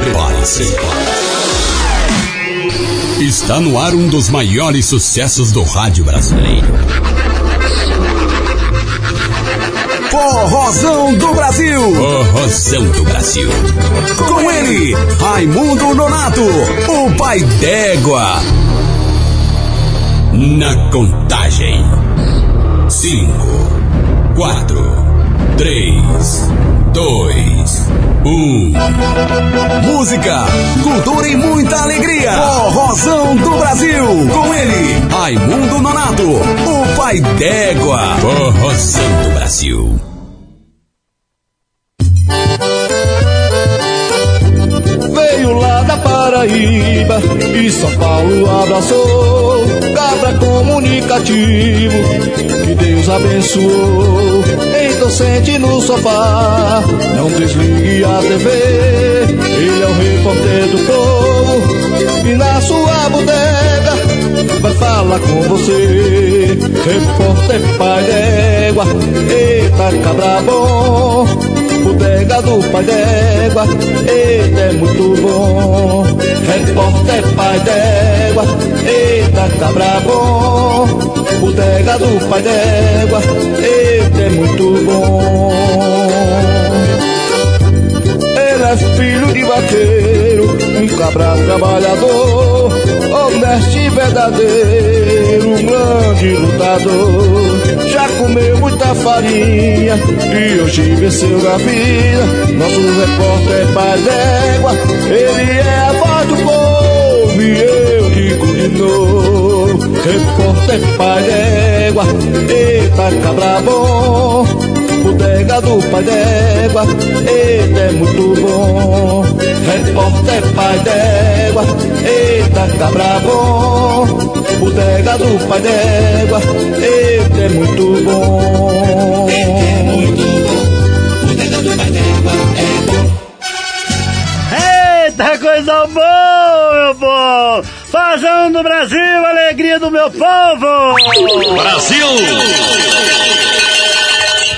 Prepare-se. Está no ar um dos maiores sucessos do rádio brasileiro. Forrozão do Brasil. Forrozão do Brasil. Com ele, Raimundo Nonato, o pai d'égua. Na contagem: 5, 4, 3, 2, 1. Música, cultura e muita alegria. Forrozão do Brasil. Com ele, Raimundo Nonato, o pai d'égua. Forrozão do Brasil. Veio lá da Paraíba e São Paulo abraçou. Cabra comunicativo que Deus abençoou. Então sente no sofá, não desligue a TV. Ele é o repórter do povo e na sua bodega vai falar com você. Repórter Paidégua, eita cabra bom. Bodega do Paidégua, eita é muito bom. Repórter Paidégua, eita cabra bom. Bodega do Paidégua, eita é muito bom. Ele é filho de vaqueiro, um cabra trabalhador, honesto e verdadeiro, um grande lutador. Já comeu muita farinha e hoje venceu na vida. Nosso repórter Paidégua, ele é a voz do povo e eu digo de novo. Repórter Paidégua, eita cabra bom. Bodega do Paidégua, eita é muito bom. Repórter Paidégua, eita cabra bom. Bodega do Paidégua, eita é muito bom. Eita é muito bom, Bodega do Paidégua é bom. Eita coisa boa, meu povo! Forrozão do Brasil, alegria do meu povo! Brasil!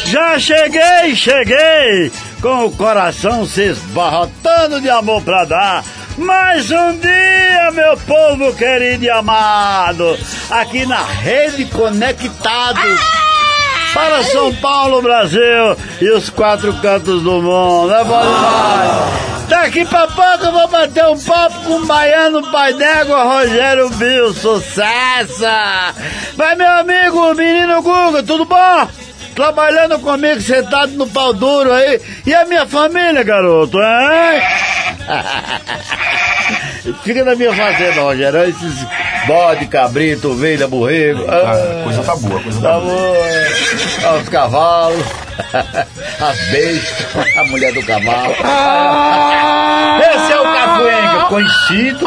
Já cheguei, com o coração se esbarrotando de amor pra dar. Mais um dia, meu povo querido e amado, aqui na Rede Conectados, para São Paulo, Brasil e os quatro cantos do mundo. É bom demais. Daqui pra pouco eu vou bater um papo com o baiano pai d'égua, Rogério Bil, sucesso! Vai, meu amigo, Menino Guga, tudo bom? Trabalhando comigo, sentado no pau duro aí. E a minha família, garoto, hein? Fica na minha fazenda, Rogério. Esses bode, cabrito, ovelha, borrego. Ah, coisa tá boa, coisa tá boa. Os cavalos, as bestas, a mulher do cavalo. Esse é o Cafuenga, conhecido.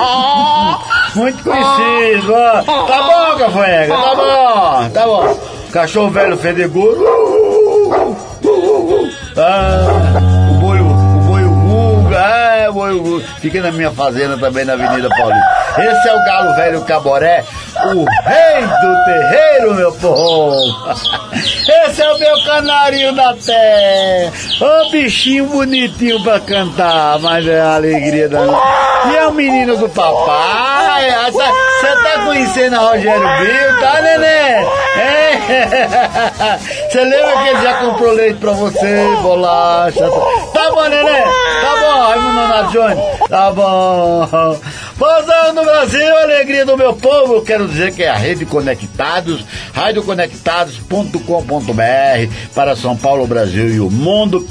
Muito conhecido. Tá bom, Cafuenga, tá bom, tá bom. Cachorro velho fedeguro. O boi Guga. É, o boi Guga. Fiquei na minha fazenda também, na Avenida Paulista. Esse é o galo velho caboré, o rei do terreiro, meu povo. Esse é o meu canarinho da terra. Ô, bichinho bonitinho pra cantar, mas é a alegria da minha. E é o menino do papai. Você tá conhecendo a Rogério Bil, tá, neném? Você lembra que ele já comprou leite pra você, bolacha? Tá bom, neném? Tá bom, Raimundo Nonato Jones? Tá bom. Forrozão do Brasil, alegria do meu povo. Eu quero dizer que é a Rede Conectados, Radioconectados.com.br, para São Paulo, Brasil e o mundo.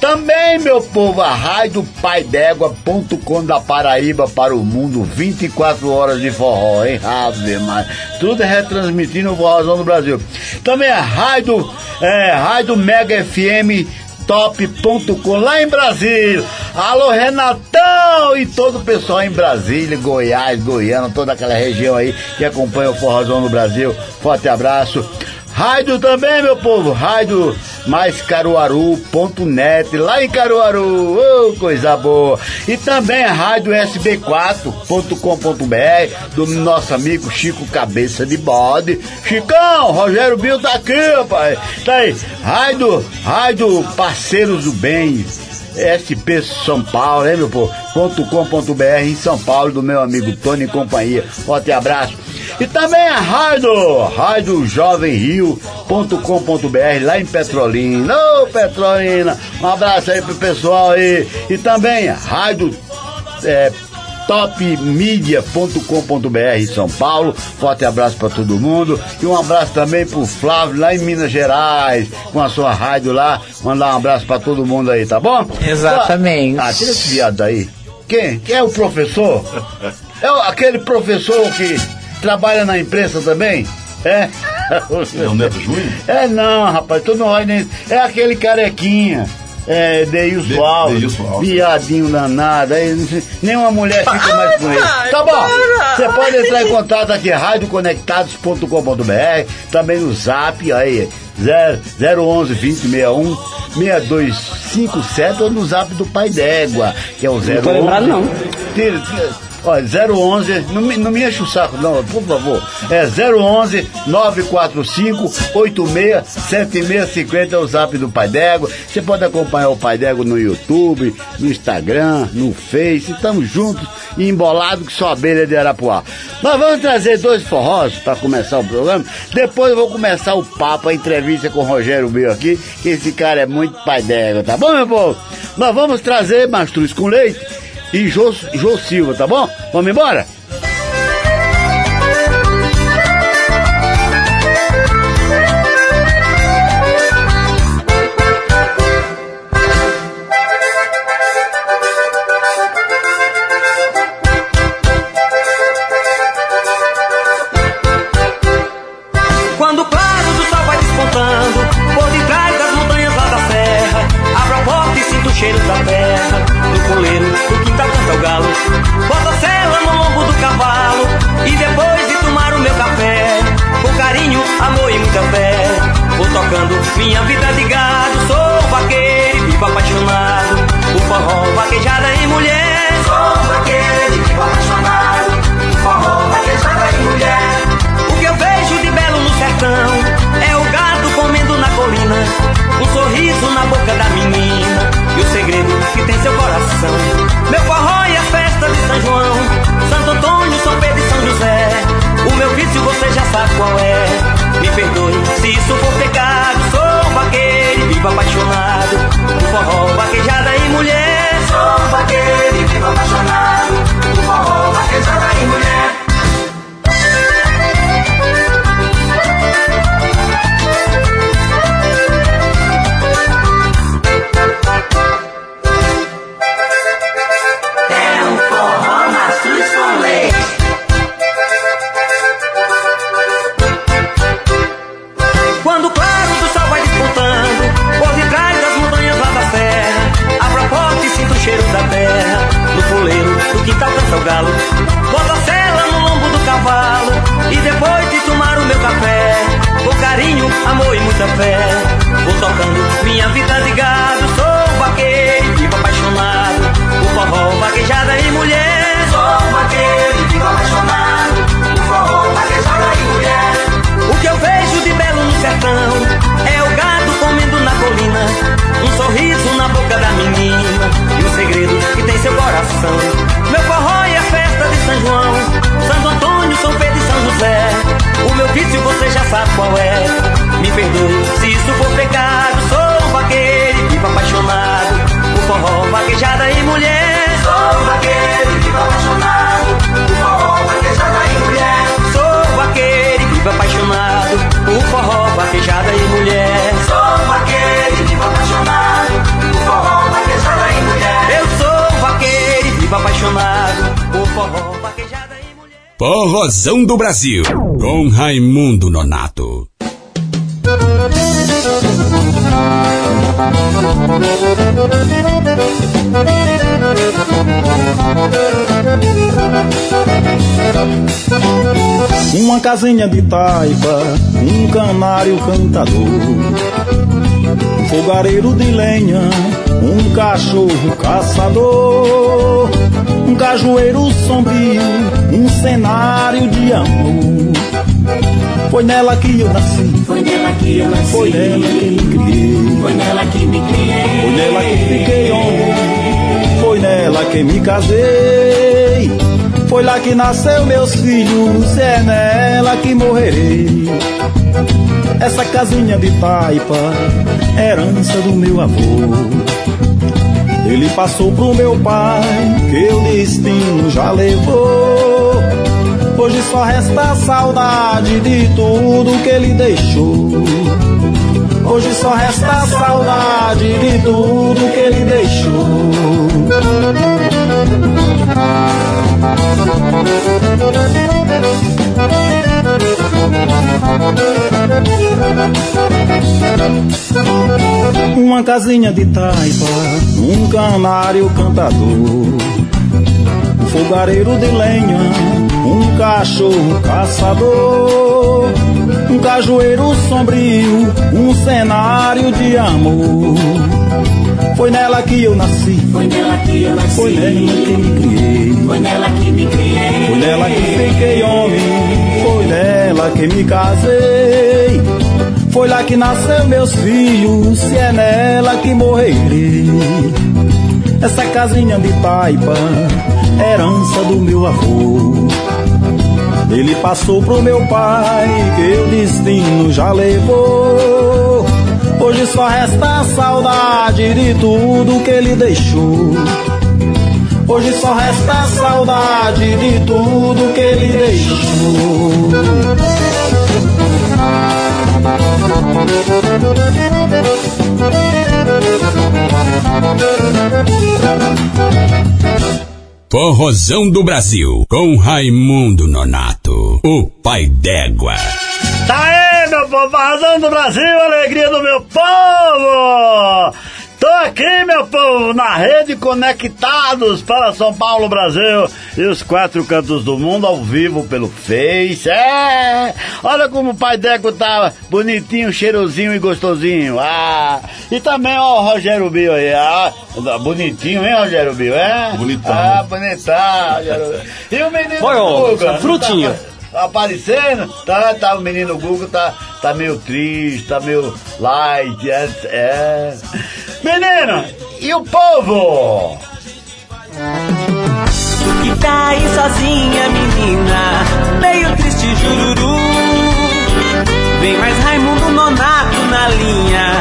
Também, meu povo, a Rádio Paidégua.com da Paraíba para o mundo, 24 horas de forró, hein? Mas tudo é retransmitindo o Forrozão do Brasil. Também a Rádio, Rádio Mega FM Top.com lá em Brasília. Alô, Renatão e todo o pessoal em Brasília, Goiás, Goiânia, toda aquela região aí que acompanha o Forrozão do Brasil. Forte abraço. Rádio também, meu povo, Rádio Mais Caruaru.net, lá em Caruaru, coisa boa. E também a Rádio SB4.com.br, do nosso amigo Chico Cabeça de Bode. Chicão, Rogério Bil tá aqui, rapaz. Tá aí, Rádio Parceiros do Bem. SP São Paulo, né, meu povo? .com.br em São Paulo, do meu amigo Tony e companhia. Forte abraço. E também a Rádio Jovem Rio.com.br, lá em Petrolina. Ô, Petrolina, um abraço aí pro pessoal aí. E também a Rádio Topmedia.com.br São Paulo, forte abraço para todo mundo, e um abraço também pro Flávio lá em Minas Gerais com a sua rádio lá, mandar um abraço para todo mundo aí, tá bom? Exatamente. Ah, tira esse viado daí. Quem é o professor? É aquele professor que trabalha na imprensa também? É? Não, Neto Júnior? É não, rapaz, tu não olha nem... É aquele carequinha. É, Deilson Alves, viadinho danado, aí, nenhuma mulher fica mais com ele. Tá bom, você pode entrar em contato aqui, Radioconectados.com.br, também no zap, aí, 011 2061 6257, ou no zap do Pai D'Égua, que é o 011. Não vou lembrar, não. Olha, 011, não me enche o saco não, por favor. É 011 945 86 7650, é o zap do Pai D'Égua. Você pode acompanhar o Pai D'Égua no YouTube, no Instagram, no Face. Estamos juntos e embolados que só abelha de Arapuá. Nós vamos trazer dois forrós para começar o programa. Depois eu vou começar o papo, a entrevista com o Rogério Bil aqui. Esse cara é muito Pai D'Égua, tá bom, meu povo? Nós vamos trazer Mastruz com Leite e Jô Silva, tá bom? Vamos embora? Minha vida de gado, sou vaqueiro e vivo apaixonado. O forró vaquejada em mulher. Sou vaqueiro e vivo apaixonado. O forró vaquejada em mulher. O que eu vejo de belo no sertão é o gado comendo na colina, um sorriso na boca da menina e o segredo que tem seu coração. Meu forró e a festa de São João, Santo Antônio, São Pedro e São José. O meu vício você já sabe qual é. Me perdoe se isso for pecado. Sou vaqueiro e vivo apaixonado. O forró vaquejada em mulher. Sou vaqueiro e vivo apaixonado. O forró vaquejada em mulher. Rosão do Brasil, com Raimundo Nonato. Uma casinha de taipa, um canário cantador, um fogareiro de lenha, um cachorro caçador, um cajueiro sombrio, um cenário de amor. Foi nela que eu nasci, foi nela que eu nasci, foi nela que me criei, foi nela que me criei, foi nela que fiquei homem, foi nela que me casei, foi lá que nasceu meus filhos, é nela que morrerei. Essa casinha de taipa, herança do meu avô, ele passou pro meu pai, que o destino já levou. Hoje só resta a saudade de tudo que ele deixou. Hoje só resta a saudade de tudo que ele deixou. Uma casinha de taipa, um canário cantador, um fogareiro de lenha, um cachorro caçador, um cajueiro sombrio, um cenário de amor. Foi nela que eu nasci, foi nela que eu nasci, foi nela que me criei, foi nela que me criei, foi nela que fiquei homem, foi nela que me casei, foi lá que nasceu meus filhos, se é nela que morrerei. Essa casinha de taipa, herança do meu avô, ele passou pro meu pai, que o destino já levou. Hoje só resta a saudade de tudo que ele deixou. Hoje só resta a saudade de tudo que ele deixou. Forrozão do Brasil, com Raimundo Nonato, o pai d'égua. Tá aí, meu povo, Forrozão do Brasil, alegria do meu povo! Tô aqui, meu povo, na Rede Conectados para São Paulo, Brasil e os quatro cantos do mundo, ao vivo pelo Face. É! Olha como o pai d'égua tá bonitinho, cheirosinho e gostosinho. Ah! E também, ó, o Rogério Bil aí. Ah, bonitinho, hein, Rogério Bil? É? Bonitão. Ah, bonitão, Rogério Bil. E o menino Guga? Frutinha. Tá aparecendo? Tá, o menino Guga tá meio triste, tá meio light. É. Menino, e o povo? E tá aí sozinha, menina, meio triste, jururu. Vem mais Raimundo Nonato na linha,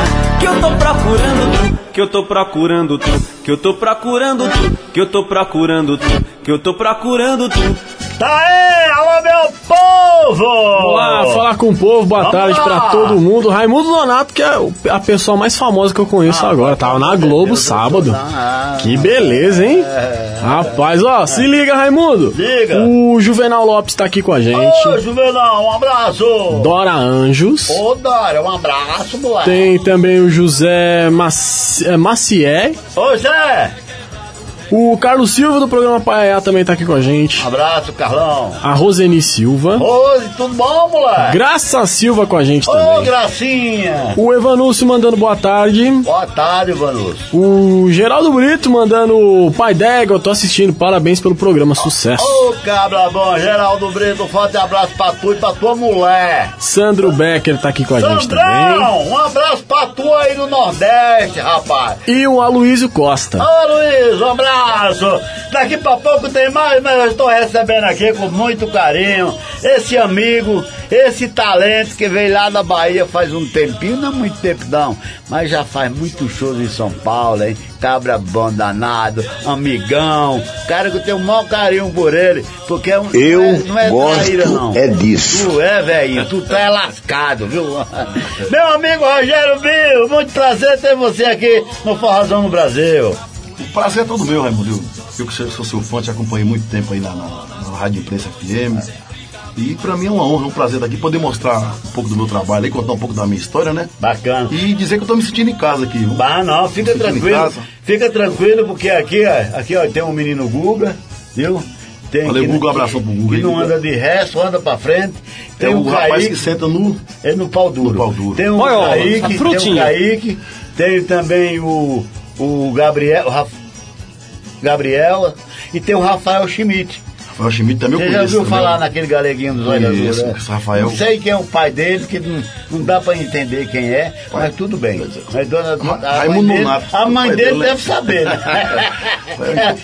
que eu tô procurando tu, que eu tô procurando tu, que eu tô procurando tu, que eu tô procurando tu, que eu tô procurando tu. Tá aí, alô meu povo! Vamos lá, falar com o povo, boa tarde pra todo mundo. Raimundo Nonato, que é a pessoa mais famosa que eu conheço agora, tava na Globo sábado. Que beleza, hein? Rapaz, ó, se liga, Raimundo. Liga. O Juvenal Lopes tá aqui com a gente. Ô, Juvenal, um abraço. Dora Anjos. Ô, Dora, um abraço, moleque. Tem também o José Macié. Ô, Zé! O Carlos Silva do programa Paiá também tá aqui com a gente. Abraço, Carlão. A Roseni Silva. Rose, tudo bom, moleque? Graça Silva com a gente também. Ô, Gracinha. O Evanúcio mandando boa tarde. Boa tarde, Evanúcio. O Geraldo Brito mandando pai d'égua, eu tô assistindo, parabéns pelo programa, sucesso. Ô, cabra bom, Geraldo Brito, um forte abraço pra tu e pra tua mulher. Sandro Becker tá aqui com a gente também. Um abraço pra tu aí no Nordeste, rapaz. E o Aloysio Costa. Ô, Aloysio, um abraço. Daqui pra pouco tem mais, mas eu estou recebendo aqui com muito carinho esse amigo, esse talento que veio lá da Bahia faz um tempinho, não é muito tempo não, mas já faz muitos shows em São Paulo, hein? Cabra bom danado, amigão, cara que eu tenho o maior carinho por ele, porque é um, não é traíra não. É disso. Tu é, velho, tu tá lascado, viu? Meu amigo Rogério Bil, muito prazer ter você aqui no Forrozão do Brasil. O prazer é todo meu, Raimundo. Eu que sou seu fã, te acompanhei muito tempo aí na Rádio Imprensa FM. E pra mim é uma honra, um prazer estar aqui, poder mostrar um pouco do meu trabalho, aí, contar um pouco da minha história, né? Bacana. E dizer que eu tô me sentindo em casa aqui. Ah, não, fica tranquilo. Fica tranquilo, porque aqui ó, tem um menino Guga, viu? Valeu, Guga, um abração pro Guga. Que não anda de ré, só anda pra frente. Tem um rapaz que senta no pau duro. Tem um Kaique, tem também o Gabriela e tem o Rafael Schmitt. Rafael Schmitt também eu conheço. Você já ouviu falar naquele galeguinho dos olhos azuis, né? Rafael. Não sei quem é o pai dele, que não dá pra entender quem é, pai, mas tudo bem. Mas a mãe dele deve saber, né?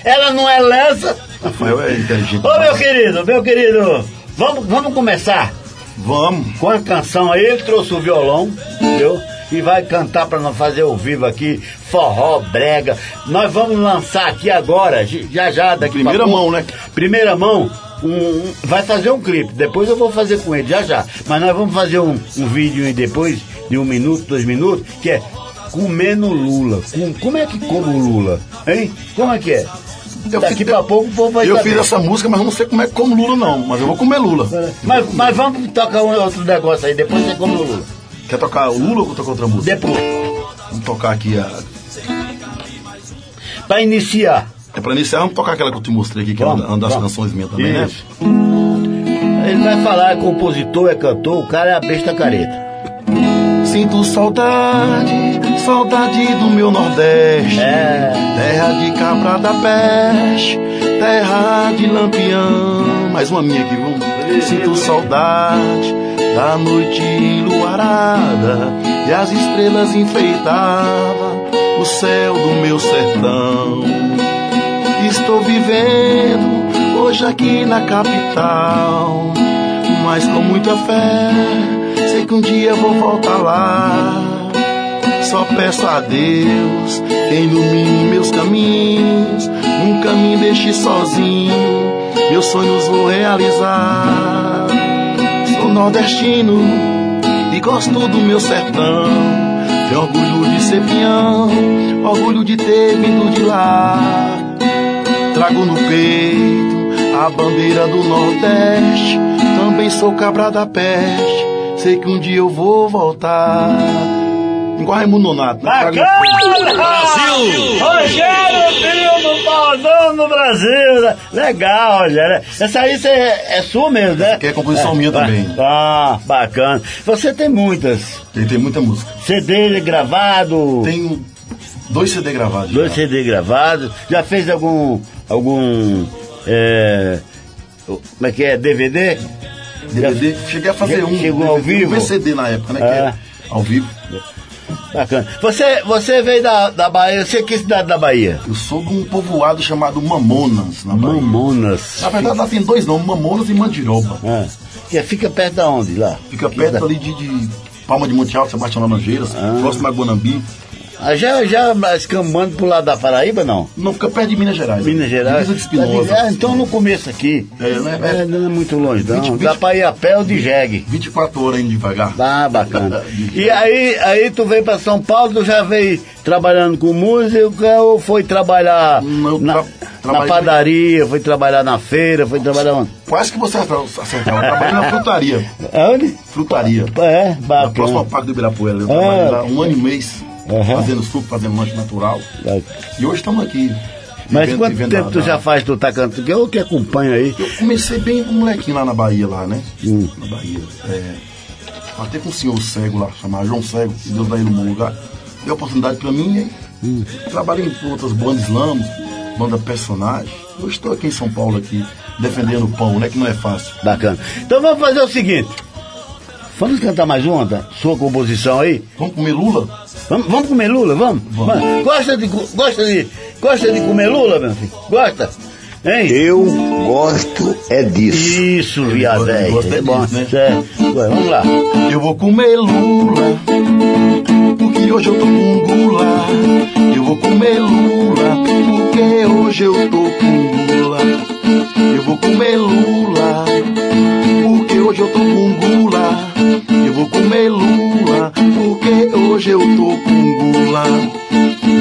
Ela não é lança. Rafael é inteligente. Ô, meu querido, vamos começar? Vamos. Com a canção aí, ele trouxe o violão, entendeu? E vai cantar para nós fazer ao vivo aqui, forró, brega. Nós vamos lançar aqui agora, já, daqui a pouco. Primeira mão, vai fazer um clipe, depois eu vou fazer com ele, já. Mas nós vamos fazer um vídeo aí depois, de 1 minuto, 2 minutos, que é comendo Lula. Como é que come o Lula? Hein? Como é que é? Daqui pra pouco o povo vai saber. Eu fiz essa música, mas não sei como é que como Lula não, mas eu vou comer Lula. Mas vamos tocar outro negócio aí, depois você come o Lula. Quer tocar o Lula ou tocar outra música? Depois. Vamos tocar aqui a... Pra iniciar. Pra iniciar, vamos tocar aquela que eu te mostrei aqui, que é uma das canções minhas também, né? Ele vai falar, é compositor, é cantor, o cara é a besta careta. Sinto saudade do meu Nordeste, terra de cabra da peste, terra de lampião. Mais uma minha aqui, vamos. Sinto saudade da noite luarada, e as estrelas enfeitavam o céu do meu sertão. Estou vivendo hoje aqui na capital, mas com muita fé, sei que um dia vou voltar lá. Só peço a Deus que ilumine meus caminhos, nunca me deixe sozinho, meus sonhos vou realizar. Nordestino e gosto do meu sertão, tenho orgulho de ser peão, orgulho de ter vindo de lá. Trago no peito a bandeira do Nordeste, também sou cabra da peste, sei que um dia eu vou voltar. Igual Raimundo Nonato. Brasil! Rogério Bil do Rosão do Brasil. Legal, Rogério. Essa aí é sua mesmo, né? Que é composição minha também. Ah, bacana. Você tem muitas. Tem muita música. CD gravado. Tenho 2 CD gravados. 2 CD gravados. Já fez algum como é que é? DVD? Cheguei a fazer Chegou ao vivo. Um CD na época, né? Que é ao vivo. Bacana. Você veio da Bahia, você é que cidade da Bahia? Eu sou de um povoado chamado Mamonas, na Bahia. Mamonas. Na verdade, lá tem 2 nomes, Mamonas e Mandiroba. Fica perto de onde lá? Fica perto ali de Palma de Monte Alto, Sebastião Laranjeiras, próximo a Guanambi. Já escambando pro lado da Paraíba, não? Não, fica perto de Minas Gerais. Divisa de Espinosa. Então no começo aqui. Não é muito longe, não. Dá pra ir a pé ou de jegue. 24 horas indo devagar. Ah, bacana. E aí tu veio pra São Paulo, tu já veio trabalhando com música ou foi trabalhar na padaria, foi trabalhar na feira, foi trabalhar onde? Quase que você acertou. Eu trabalhei na frutaria. Onde? Frutaria. É, bacana. Na próxima parte do Ibirapuera. Eu trabalhei lá 1 ano e meio. Fazendo suco, fazendo lanche natural. E hoje estamos aqui. Mas quanto tempo tu já faz, tu tá cantando? Eu que acompanho aí. Eu comecei bem com um molequinho lá na Bahia, né? Na Bahia. Até com um senhor cego lá, chamado João Cego, que Deus dá ele no bom lugar. Deu oportunidade pra mim, hein? Trabalhei com outras bandas islâmicas, banda personagem. Eu estou aqui em São Paulo, aqui, defendendo o pão, né? Que não é fácil. Bacana. Então vamos fazer o seguinte. Vamos cantar mais uma, tá? Sua composição aí? Vamos comer Lula? Vamos comer Lula, vamos. Gosta de comer Lula, meu filho? Gosta? Hein? Eu gosto é disso. Isso, viado, é bom, né? Vamos lá. Eu vou comer Lula, porque hoje eu tô com gula. Eu vou comer Lula, porque hoje eu tô com gula. Eu vou comer Lula, porque hoje eu tô com gula. Eu vou comer Lula, porque hoje eu tô com gula.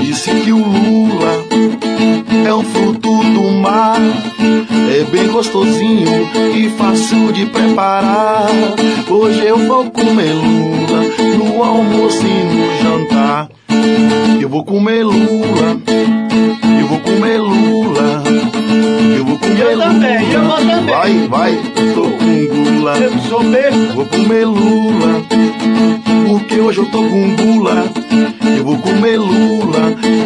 Disse que o Lula é um fruto do mar, é bem gostosinho e fácil de preparar. Hoje eu vou comer Lula, no almoço e no jantar. Eu vou comer Lula, eu vou comer Lula, eu vou comer Lula. Eu também. Vai, tô com gula. Eu sou mesmo. Vou comer Lula, porque hoje eu tô com gula. Eu vou comer Lula,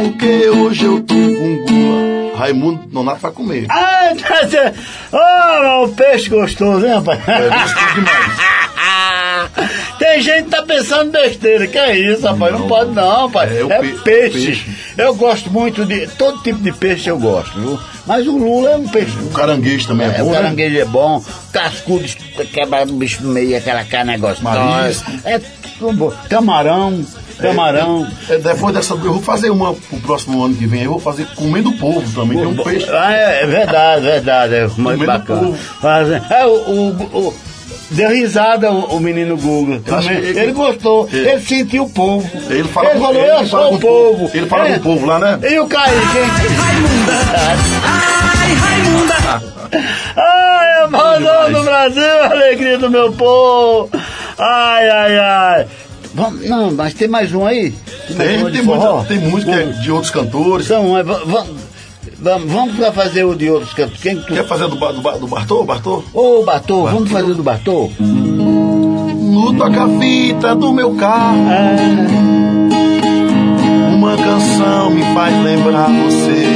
porque hoje eu tô com gula. Raimundo Nonato vai comer. Ah, oh, o peixe gostoso, hein, rapaz? É gostoso demais. Tem gente que tá pensando besteira. Que é isso, rapaz? Não pode não, rapaz. É peixe. Eu gosto muito de... Todo tipo de peixe eu gosto, viu? Mas o lula é um peixe. O caranguejo também é bom, o caranguejo é bom. Cascudo, quebra o bicho no meio, aquela carne é gostosa. É tudo bom. Camarão. Depois dessa, eu vou fazer uma pro próximo ano que vem. Eu vou fazer comendo povo também. Tem um peixe. Ah, é verdade, verdade. É muito bacana. Deu risada o menino Guga. Ele gostou, ele sentiu o povo. Ele falou, eu sou o povo. Ele fala com o povo lá, né? E o Kaique, hein? Raimunda! Ai, Raimunda! Ai, Rosão do Brasil, alegria do meu povo! Ai, ai, ai! Não, mas tem mais um aí? Tem música de outros cantores. Vamos pra fazer o de outros cantos. Quer fazer do Bartô? Bartô, vamos fazer do Bartô? No toca-fita do meu carro, uma canção me faz lembrar você,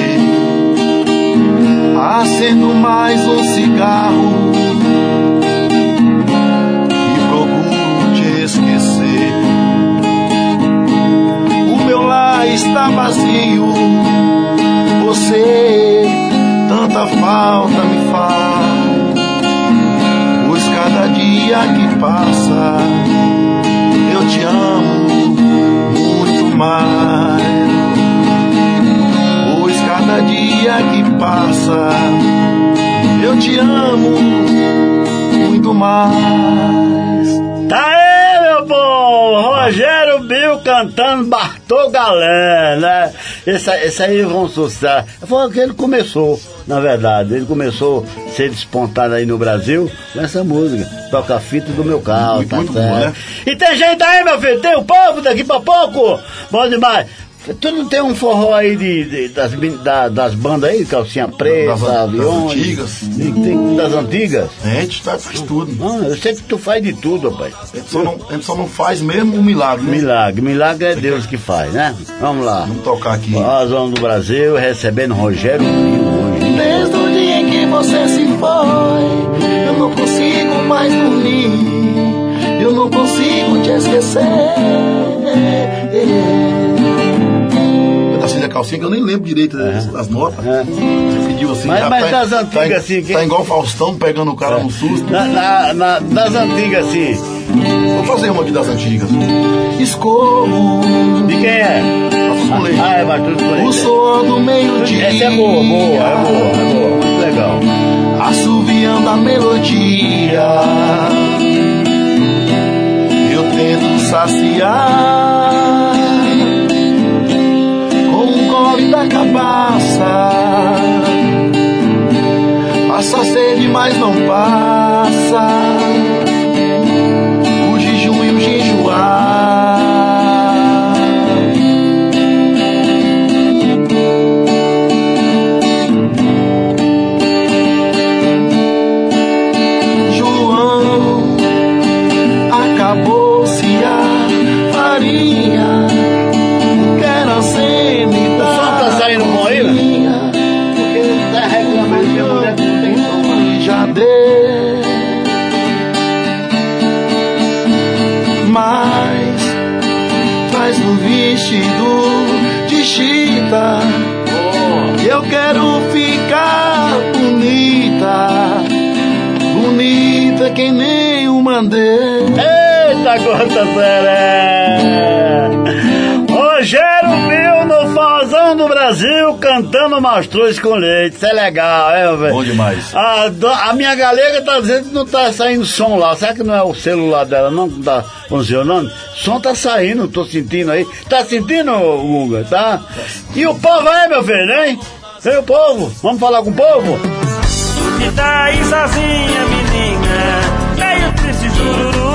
acendo mais um cigarro e procuro te esquecer. O meu lar está vazio, você tanta falta me faz, pois cada dia que passa eu te amo muito mais, pois cada dia que passa eu te amo muito mais. Tá aí, meu povo, Rogério Bil cantando Bartô Galé, né? Esse aí é um sucesso. Foi que ele começou, na verdade. Ele começou a ser despontado aí no Brasil com essa música. Toca a fita do meu carro, tá certo. Bom, né? E tem gente aí, meu filho. Tem o povo daqui pra pouco. Bom demais. Tu não tem um forró aí das bandas aí? Calcinha Preta, aviões. Das antigas. Das antigas? É, a gente faz tudo. Não, eu sei que tu faz de tudo, rapaz. A gente só não faz mesmo um milagre, né? Milagre é Deus que faz, né? Vamos lá. Vamos tocar aqui. Rosão do Brasil, recebendo Rogério Bil. Desde o dia em que você se foi, eu não consigo mais dormir, eu não consigo te esquecer. Da calcinha, que eu nem lembro direito das notas. Você pediu assim, mas das antigas tá, assim. Tá igual o Faustão pegando o cara no susto. Das antigas assim. Vou fazer uma aqui das antigas. Escovo. De quem é? É Mastruz com Leite. O sol do meio-dia. Essa é boa. Muito legal. Assoviando a melodia, eu tento saciar da cabaça, passa sede mas não passa, o jejum e o jejuar. João, acabou-se a farinha, querosene. Vestido de chita, eu quero ficar bonita que nem o Mandela. Eita, gota seré! Rogério Bil no Forrozão do Brasil cantando Mastruz com Leite. Isso é legal, é, velho? Bom demais. A minha galega tá dizendo que não tá saindo som lá. Será que não é o celular dela, não? Que tá funcionando? Som tá saindo, tô sentindo aí. Tá sentindo, Guga? Tá? E o povo aí, meu filho, hein? Tem o povo? Vamos falar com o povo? Tu me dá aí sozinha, menina, meio triste jururu.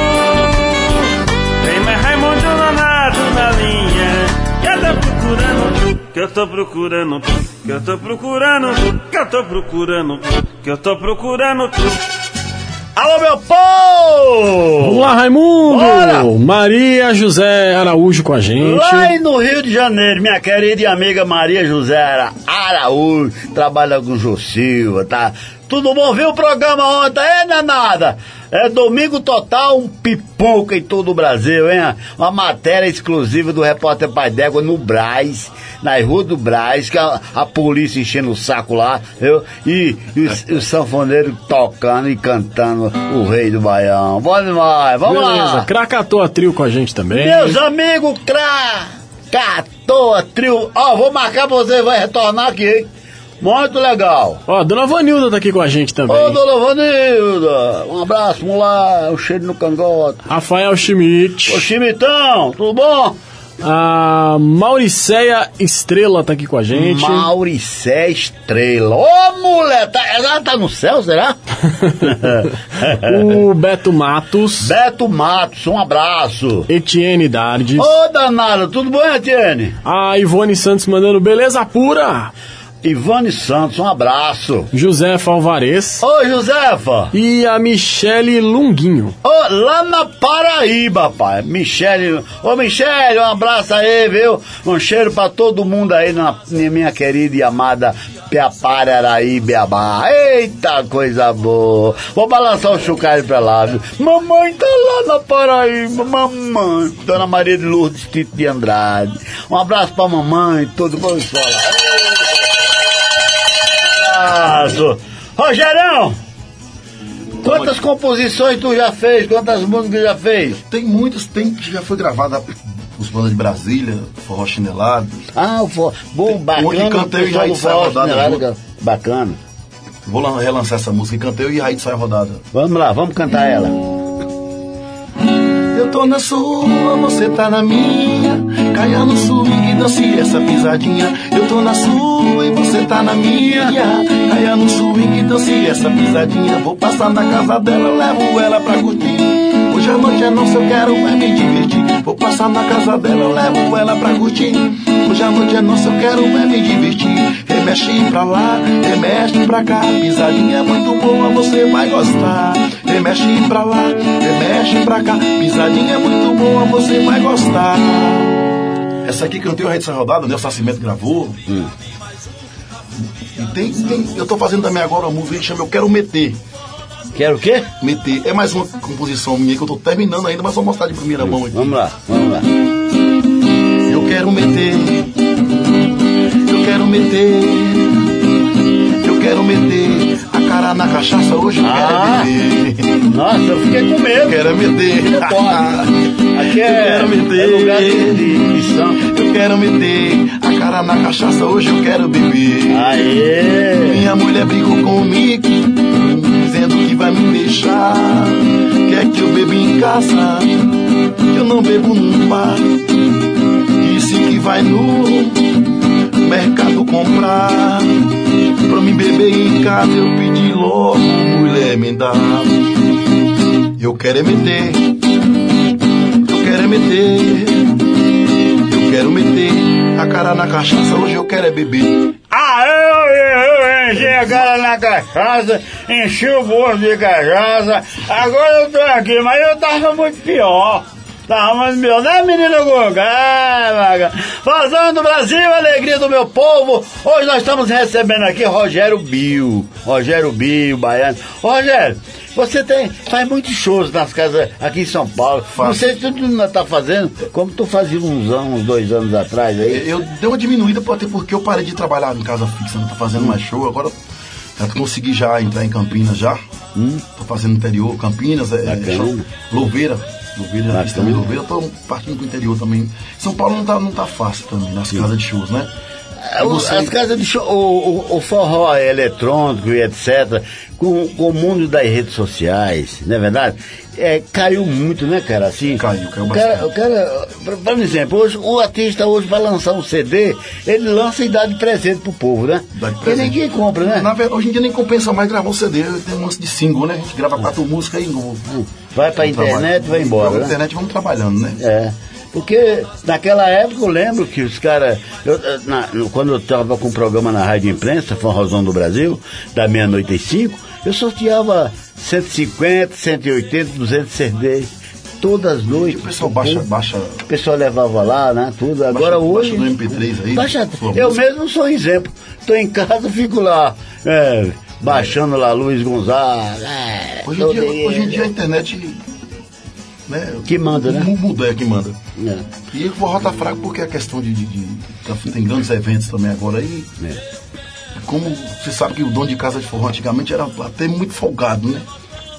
Tem mais Raimundo Nonato na linha, que eu tô procurando, que eu tô procurando, que eu tô procurando, que eu tô procurando, que eu tô procurando. Alô, meu povo! Vamos lá, Raimundo! Bora! Maria José Araújo com a gente. Lá no Rio de Janeiro, minha querida e amiga Maria José Araújo, trabalha com o Jô Silva, tá? Tudo bom? Viu o programa ontem? É danada! É domingo total, um pipoca em todo o Brasil, hein? Uma matéria exclusiva do repórter Paidégua no Brás, na rua do Brás, que a polícia enchendo o saco lá, viu? E o sanfoneiro tocando e cantando o Rei do Baião. Bom demais, vamos lá! Beleza, Krakatoa Trio com a gente também. Meus amigos, Krakatoa Trio, ó, vou marcar pra você, vai retornar aqui, hein? Muito legal. Ó, dona Vanilda tá aqui com a gente também. Ô, dona Vanilda, um abraço, vamos lá, o cheiro no cangote. Rafael Schmitt. Ô, Schmittão, tudo bom? A Mauricéia Estrela tá aqui com a gente. Mauricéia Estrela. Ô, mulher, ela tá no céu, será? O Beto Matos. Beto Matos, um abraço. Etienne Dardes. Ô, danada, tudo bom, Etienne? A Ivone Santos mandando beleza pura. Ivone Santos, um abraço. Josefa Alvarez. Ô, Josefa. E a Michele Lunguinho. Ô, lá na Paraíba, pai. Michele. Ô, Michele, um abraço aí, viu? Um cheiro pra todo mundo aí na minha querida e amada Pararaíba. Eita, coisa boa. Vou balançar o chocalho pra lá, viu? Mamãe tá lá na Paraíba, mamãe. Dona Maria de Lourdes Tito de Andrade. Um abraço pra mamãe, todo mundo escola. Rogerão, quantas composições tu já fez? Quantas músicas já fez? Tem muitas, tem que já foi gravada. Os bandas de Brasília, Forró Chinelado. Ah, o Forró. Bom, bacana. Onde cantei e Raid Sai Rodada. Bacana. Vou relançar essa música. Cantei e Raid Sai Rodada. Vamos lá, vamos cantar ela. Eu tô na sua, você tá na minha. Caia no swing, dance essa pisadinha. Eu tô na sua e você tá na minha. Caia no swing, dance essa pisadinha. Vou passar na casa dela, levo ela pra curtir. Hoje a noite é nossa, eu quero é me divertir. Vou passar na casa dela, levo ela pra curtir. Hoje a noite é nossa, eu quero é me divertir. Remexe pra lá, remexe pra cá. Pisadinha é muito boa, você vai gostar. Remexe pra lá, remexe pra cá. Pisadinha é muito boa, você vai gostar. Essa aqui que eu tenho a Rede São Rodada, o Nelson Nascimento gravou. E tem, eu tô fazendo também agora uma música que chama Eu Quero Meter. Quero o quê? Meter. É mais uma composição minha que eu tô terminando ainda, mas vou mostrar de primeira mão aqui. Vamos lá, vamos lá. Eu quero meter. Eu quero meter. Eu quero meter a cara na cachaça hoje, eu quero meter. Nossa, eu fiquei com medo. Eu quero meter. Aqui é, eu quero meter, é lugar de lição. Eu quero meter a cara na cachaça, hoje eu quero beber. Aê. Minha mulher brigou com o Mickey, dizendo que vai me deixar. Quer que eu beba em casa, que eu não bebo num bar. Disse que vai no mercado comprar pra me beber em casa, eu pedi logo, mulher me dá. Eu quero é meter. Eu quero meter a cara na cachaça, hoje eu quero é beber. Ah, eu enchi a cara na cachaça, enchi o bolso de cachaça, agora eu tô aqui, mas eu tava muito pior. Tá, mas meu, né, menino Guga? Rosão do Brasil, alegria do meu povo. Hoje nós estamos recebendo aqui Rogério Bil. Rogério Bil, baiano. Rogério, você faz muitos shows nas casas aqui em São Paulo. Faz. Não sei se tu não tá fazendo, como tu fazia uns 2 anos atrás aí. Eu dei uma diminuída até porque eu parei de trabalhar em casa fixa, não tô fazendo mais show. Agora já consegui já entrar em Campinas já. Tô fazendo interior, Campinas, show, Louveira. Louveira, eu tô partindo pro interior também. São Paulo não tá fácil também, nas casas de shows, né? As casas de shows, o forró eletrônico e etc., com o mundo das redes sociais, não é verdade? Caiu muito, né, cara? Assim, caiu bastante. O cara, por exemplo, hoje, o artista hoje vai lançar um CD, ele lança e dá de presente pro povo, né? Dá de presente. Porque ninguém compra, né? Hoje em dia nem compensa mais gravar um CD, tem um lance de single, né? A gente grava 4 músicas e vai pra internet e vai embora. Vai pra internet e vamos trabalhando, né? Porque naquela época eu lembro que os caras... Quando eu estava com um programa na Rádio Imprensa, Forrozão do Brasil, da meia-noite às 5, Eu sorteava 150, 180, 200 cervejas. Todas as noites. O pessoal baixa. O pessoal levava lá, né? Tudo. Agora hoje. Baixa no MP3 aí. Baixa, eu mesmo sou exemplo. Estou em casa, fico lá. Baixando lá Luiz Gonzaga. Hoje em dia a internet. Né? Que manda, né? Mudou, que manda. É. E o forró tá fraco porque a questão de tem grandes eventos também agora aí. Como você sabe que o dono de casa de forró antigamente era até muito folgado, né?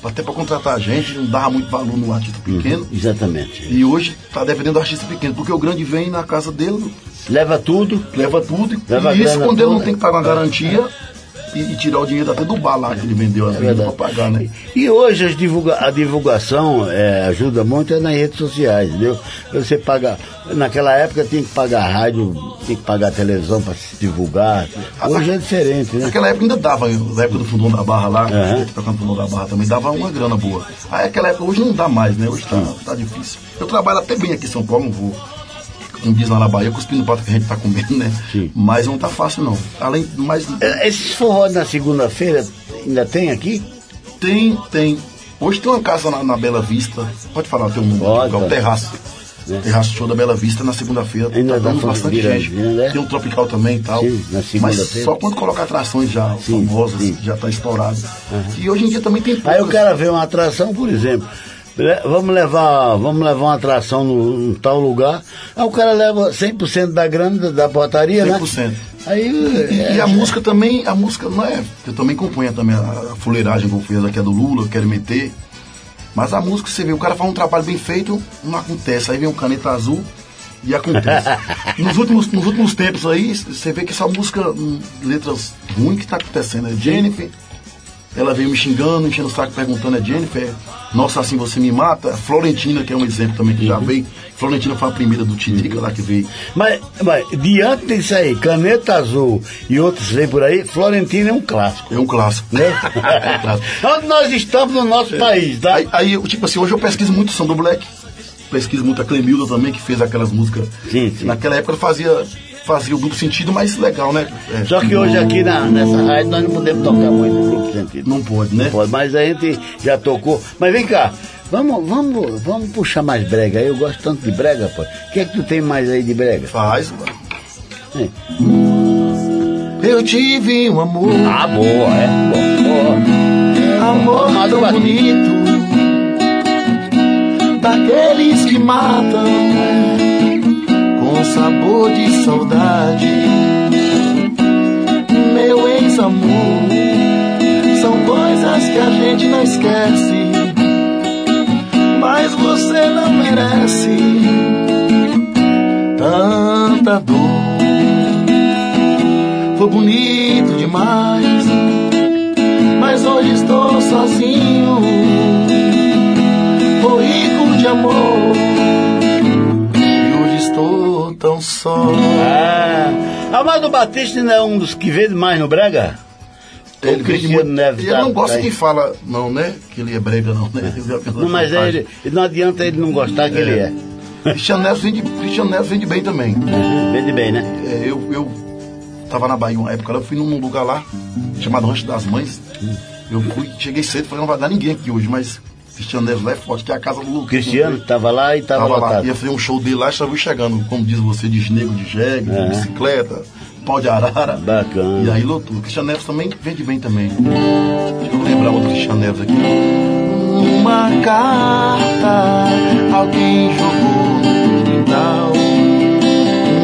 Até para contratar a gente, não dava muito valor no artista pequeno. Exatamente. E hoje está dependendo do artista pequeno, porque o grande vem na casa dele. Leva tudo. E isso quando ele não tem que estar na garantia e tirar o dinheiro até do bar lá que ele vendeu as vendas para pagar, né? E hoje a divulgação ajuda muito nas redes sociais, entendeu? Você paga. Naquela época tinha que pagar rádio, tinha que pagar televisão para se divulgar. Hoje é diferente, né? Naquela época ainda dava, na época do Fundão da Barra lá, tocando Fundão da Barra também, dava uma grana boa. Aí aquela época, hoje não dá mais, né? Hoje tá difícil. Eu trabalho até bem aqui em São Paulo, não vou, como diz lá na Bahia, cuspindo o prato que a gente tá comendo, né? Sim. Mas não tá fácil, não. Além do mais... Esses forró na segunda-feira ainda tem aqui? Tem. Hoje tem uma casa na Bela Vista, pode falar, tem um lugar, o Terraço. Terraço Show da Bela Vista na segunda-feira, ainda tá dando bastante gente, né? Tem um Tropical também e tal. Sim, na segunda-feira. Mas só quando colocar atrações já famosas, já tá estourado. E hoje em dia também tem poucas. Aí o cara vê uma atração, por exemplo, vamos levar uma atração num tal lugar, aí o cara leva 100% da grana da portaria, 100%. Né? Aí, e a música também, não é, eu também componho também a fuleiragem que eu fiz aqui é do Lula, eu quero meter. Mas a música, você vê, o cara faz um trabalho bem feito, não acontece. Aí vem um caneta azul e acontece. Nos últimos tempos aí, você vê que essa música, letras ruins que tá acontecendo. É Jennifer, ela veio me xingando, enchendo o saco, perguntando, é Jennifer, nossa, assim você me mata. Florentina, que é um exemplo também que já veio. Florentina foi a primeira do Titica lá que veio. Mas diante disso aí, Caneta Azul e outros vêm por aí, Florentina é um clássico. Né? Onde nós estamos no nosso país, tá? Aí, tipo assim, hoje eu pesquiso muito o Sandro Black, pesquiso muito a Clemilda também, que fez aquelas músicas. Sim. Naquela época ela fazia o duplo sentido, mas legal, né? Só que hoje aqui nessa rádio nós não podemos tocar muito o duplo sentido. Não pode, né? Não pode, mas a gente já tocou. Mas vem cá, vamos puxar mais brega aí. Eu gosto tanto de brega, pô. O que é que tu tem mais aí de brega? Faz, mano. Eu tive um amor. Ah, boa, é. Boa. Amor amado bonito, daqueles que matam sabor de saudade. Meu ex-amor, são coisas que a gente não esquece, mas você não merece tanta dor. Foi bonito demais, mas hoje estou sozinho. Foi rico de amor, estou tão só. Amado Batista não é um dos que vende mais no brega? Ele Cristiano Neves. Ele não gosta que fala, não, né? Que ele é brega, não, né? Não, mas ele, não adianta ele não gostar que ele é. Cristiano Neves vende bem também. Vende bem, né? Eu tava na Bahia uma época, eu fui num lugar lá, chamado Rancho das Mães. Eu fui, cheguei cedo, falei, não vai dar ninguém aqui hoje, mas... Cristiano Neves lá é forte, que é a casa do Lucas. Cristiano estava lá e estava lotado. Ia fazer um show dele lá e estava chegando, como diz você, de esnego, de jegue, de bicicleta, pau de arara. Bacana. E aí lotou. Cristiano Neves também vende bem também. Deixa eu lembrar outro Cristiano Neves aqui. Uma carta alguém jogou no quintal,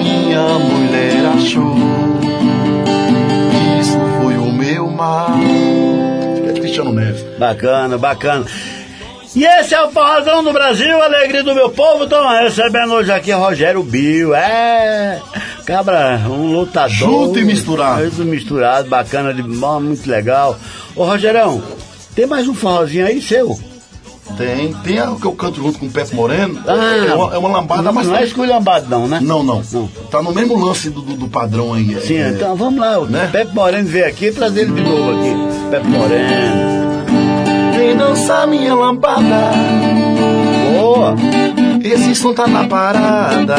minha mulher achou que isso foi o meu mal. É Cristiano Neves. Bacana. E esse é o Forrozão do Brasil, alegria do meu povo. Estão recebendo hoje aqui Rogério Bil, cabra, um lutador. Junto e misturado. Junto e misturado, bacana, muito legal. Ô Rogerão, tem mais um forrozinho aí seu? Tem o que eu canto junto com o Pepe Moreno. É uma lambada, mas. Não é esculhambado, não, né? Não. Tá no mesmo lance do padrão aí. Sim, então vamos lá. Né? Pepe Moreno veio aqui e traz ele de novo aqui. Pepe Moreno. Vem dançar minha lambada. Boa! Esse som tá na parada.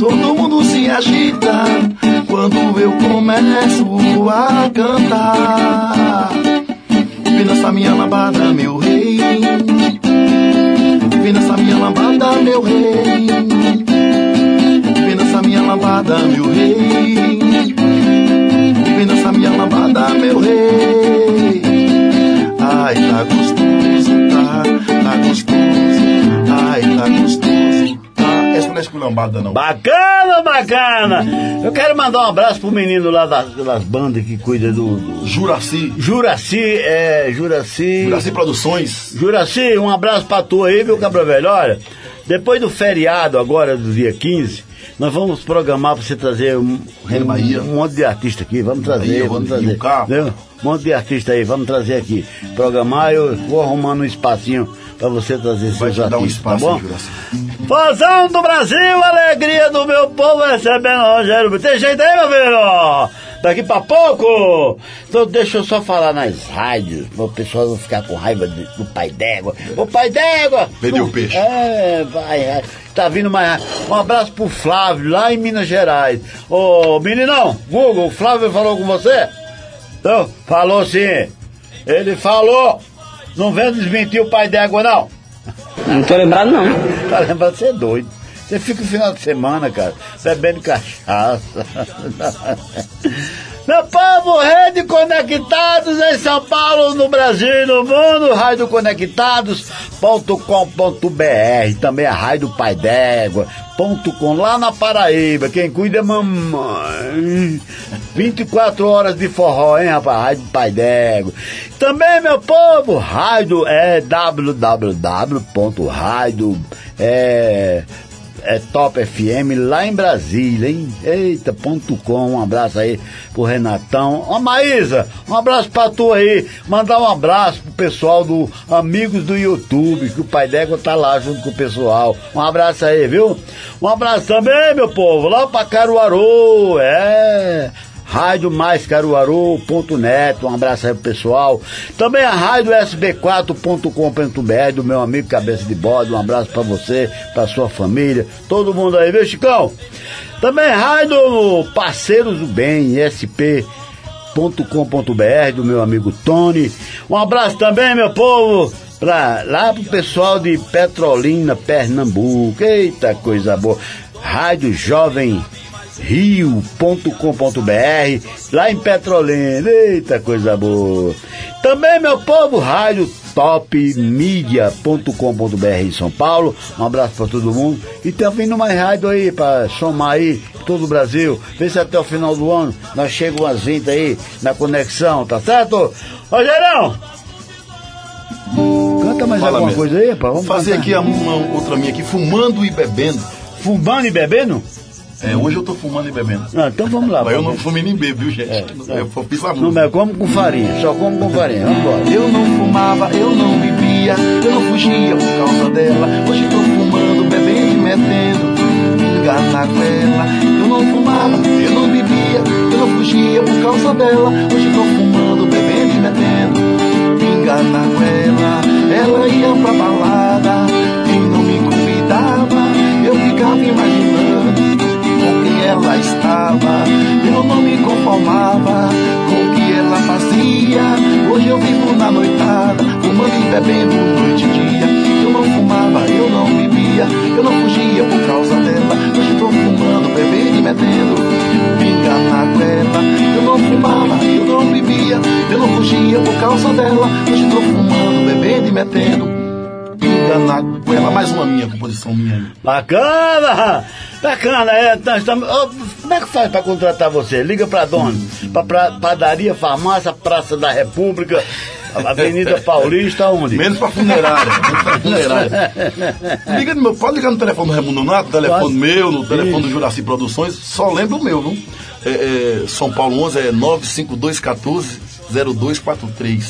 Todo mundo se agita Quando eu começo a cantar, finança minha lambada, meu rei. Finança minha lambada, meu rei. Finança minha lambada, meu rei. Finança minha lambada, meu rei. Ai, tá gostoso, tá, tá gostoso. Ai, tá gostoso. Essa não é esculhambada, não. Bacana, bacana! Eu quero mandar um abraço pro menino lá das bandas que cuida do... Juraci. Juraci. Juraci Produções. Juraci, um abraço pra tu aí, viu, cabra velho? Olha, depois do feriado agora, do dia 15, nós vamos programar pra você trazer um monte de artista aqui. Vamos trazer, Bahia, vamos trazer. Um monte de artista aí, vamos trazer aqui. Programar, eu vou arrumando um espacinho pra você trazer seus artistas, dar um espaço, tá bom? Forrozão do Brasil, alegria do meu povo, recebendo o Rogério. Tem jeito aí, meu filho? Daqui pra pouco! Então deixa eu só falar nas rádios, o pessoal vai ficar com raiva do Paidégua. O Paidégua! Vendeu o peixe. É, vai, tá vindo mais. Um abraço pro Flávio, lá em Minas Gerais. Ô, meninão, Guga, o Flávio falou com você? Então, falou sim. Ele falou. Não vem desmentir o Paidégua, não. Não tô lembrado, não. Tá lembrado, você é doido. Você fica o final de semana, cara, bebendo cachaça. Meu povo, Rede Conectados em São Paulo, no Brasil e no mundo, Radioconectados.com.br, também a Rádio Paidégua.com, lá na Paraíba, quem cuida é mamãe. 24 horas de forró, hein, rapaz? Rádio Paidégua. Também, meu povo, rádio é www.rádio é Top FM lá em Brasília, hein? Eita.com, um abraço aí pro Renatão. Ó, Maísa, um abraço pra tu aí. Mandar um abraço pro pessoal do Amigos do YouTube, que o Paidégua tá lá junto com o pessoal. Um abraço aí, viu? Um abraço também, meu povo, lá pra Caruaru, Rádio Mais Caruaru.net, um abraço aí pro pessoal. Também a Rádio SB4.com.br do meu amigo Cabeça de Bode, um abraço pra você, pra sua família, todo mundo aí, viu, Chicão? Também Rádio Parceiros do Bem, SP.com.br do meu amigo Tony. Um abraço também, meu povo, lá pro pessoal de Petrolina, Pernambuco. Eita, coisa boa. Rádio Jovem Rio.com.br lá em Petrolina, eita coisa boa. Também, meu povo, rádio Topmedia.com.br em São Paulo, um abraço pra todo mundo. E tem vindo mais rádio aí pra somar aí todo o Brasil. Vê se até o final do ano nós chegamos às 20 aí na conexão, tá certo? Rogério, canta mais alguma coisa aí, pá? Vamos fazer aqui outra minha aqui, fumando e bebendo. Fumando e bebendo? Hoje eu tô fumando e bebendo. Ah, então vamos lá. Mas eu não fumei nem bebo, viu, gente? Eu fiz a música. Não, como com farinha, só como com farinha. Vamos embora. Eu não fumava, eu não bebia, eu não fugia por causa dela. Hoje tô fumando, bebendo e metendo pinga na goela. Eu não fumava, eu não bebia, eu não fugia por causa dela. Hoje tô fumando, bebendo e metendo pinga na goela. Ela ia pra balada e não me convidava. Eu ficava imaginando com quem ela estava, eu não me conformava com o que ela fazia. Hoje eu vivo na noitada, fumando e bebendo noite e dia. Eu não fumava, eu não bebia, eu não fugia por causa dela. Hoje tô fumando, bebendo e metendo pinga na goela. Eu não fumava, eu não bebia, eu não fugia por causa dela. Hoje tô fumando, bebendo e metendo pinga na goela. Mais uma minha composição minha. Bacana! Bacana, como é que faz pra contratar você? Liga pra dona, pra padaria, farmácia, Praça da República, Avenida Paulista, onde? Menos pra funerária, Liga no meu, pode ligar no telefone do Raimundo Nonato, no telefone meu, no telefone do Juraci Produções, só lembra o meu, viu? São Paulo 11 é 95214-0243.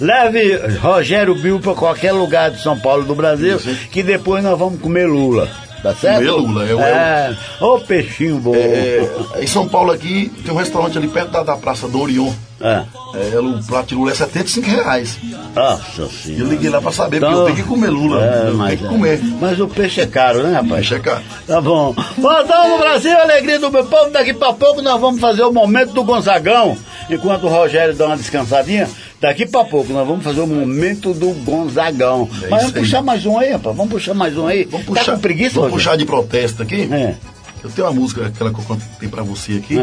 Leve Rogério Bil pra qualquer lugar de São Paulo do Brasil, que depois nós vamos comer lula. Tá certo? Comer lula. Ô, peixinho bom. Em São Paulo aqui, tem um restaurante ali perto da Praça do Orion. O prato de lula é R$75. Nossa senhora. Eu liguei lá pra saber, então, porque eu tenho que comer lula. Comer. Mas o peixe é caro, né, rapaz? O peixe é caro. Tá bom. Rosão do Brasil, alegria do meu povo. Daqui pra pouco nós vamos fazer o momento do Gonzagão. Enquanto o Rogério dá uma descansadinha, daqui pra pouco nós vamos fazer o momento do Gonzagão. Mas vamos puxar mais um aí, rapaz. Tá com preguiça, Rogério? Vamos puxar de protesto aqui. Eu tenho uma música, aquela que eu cantei pra você aqui.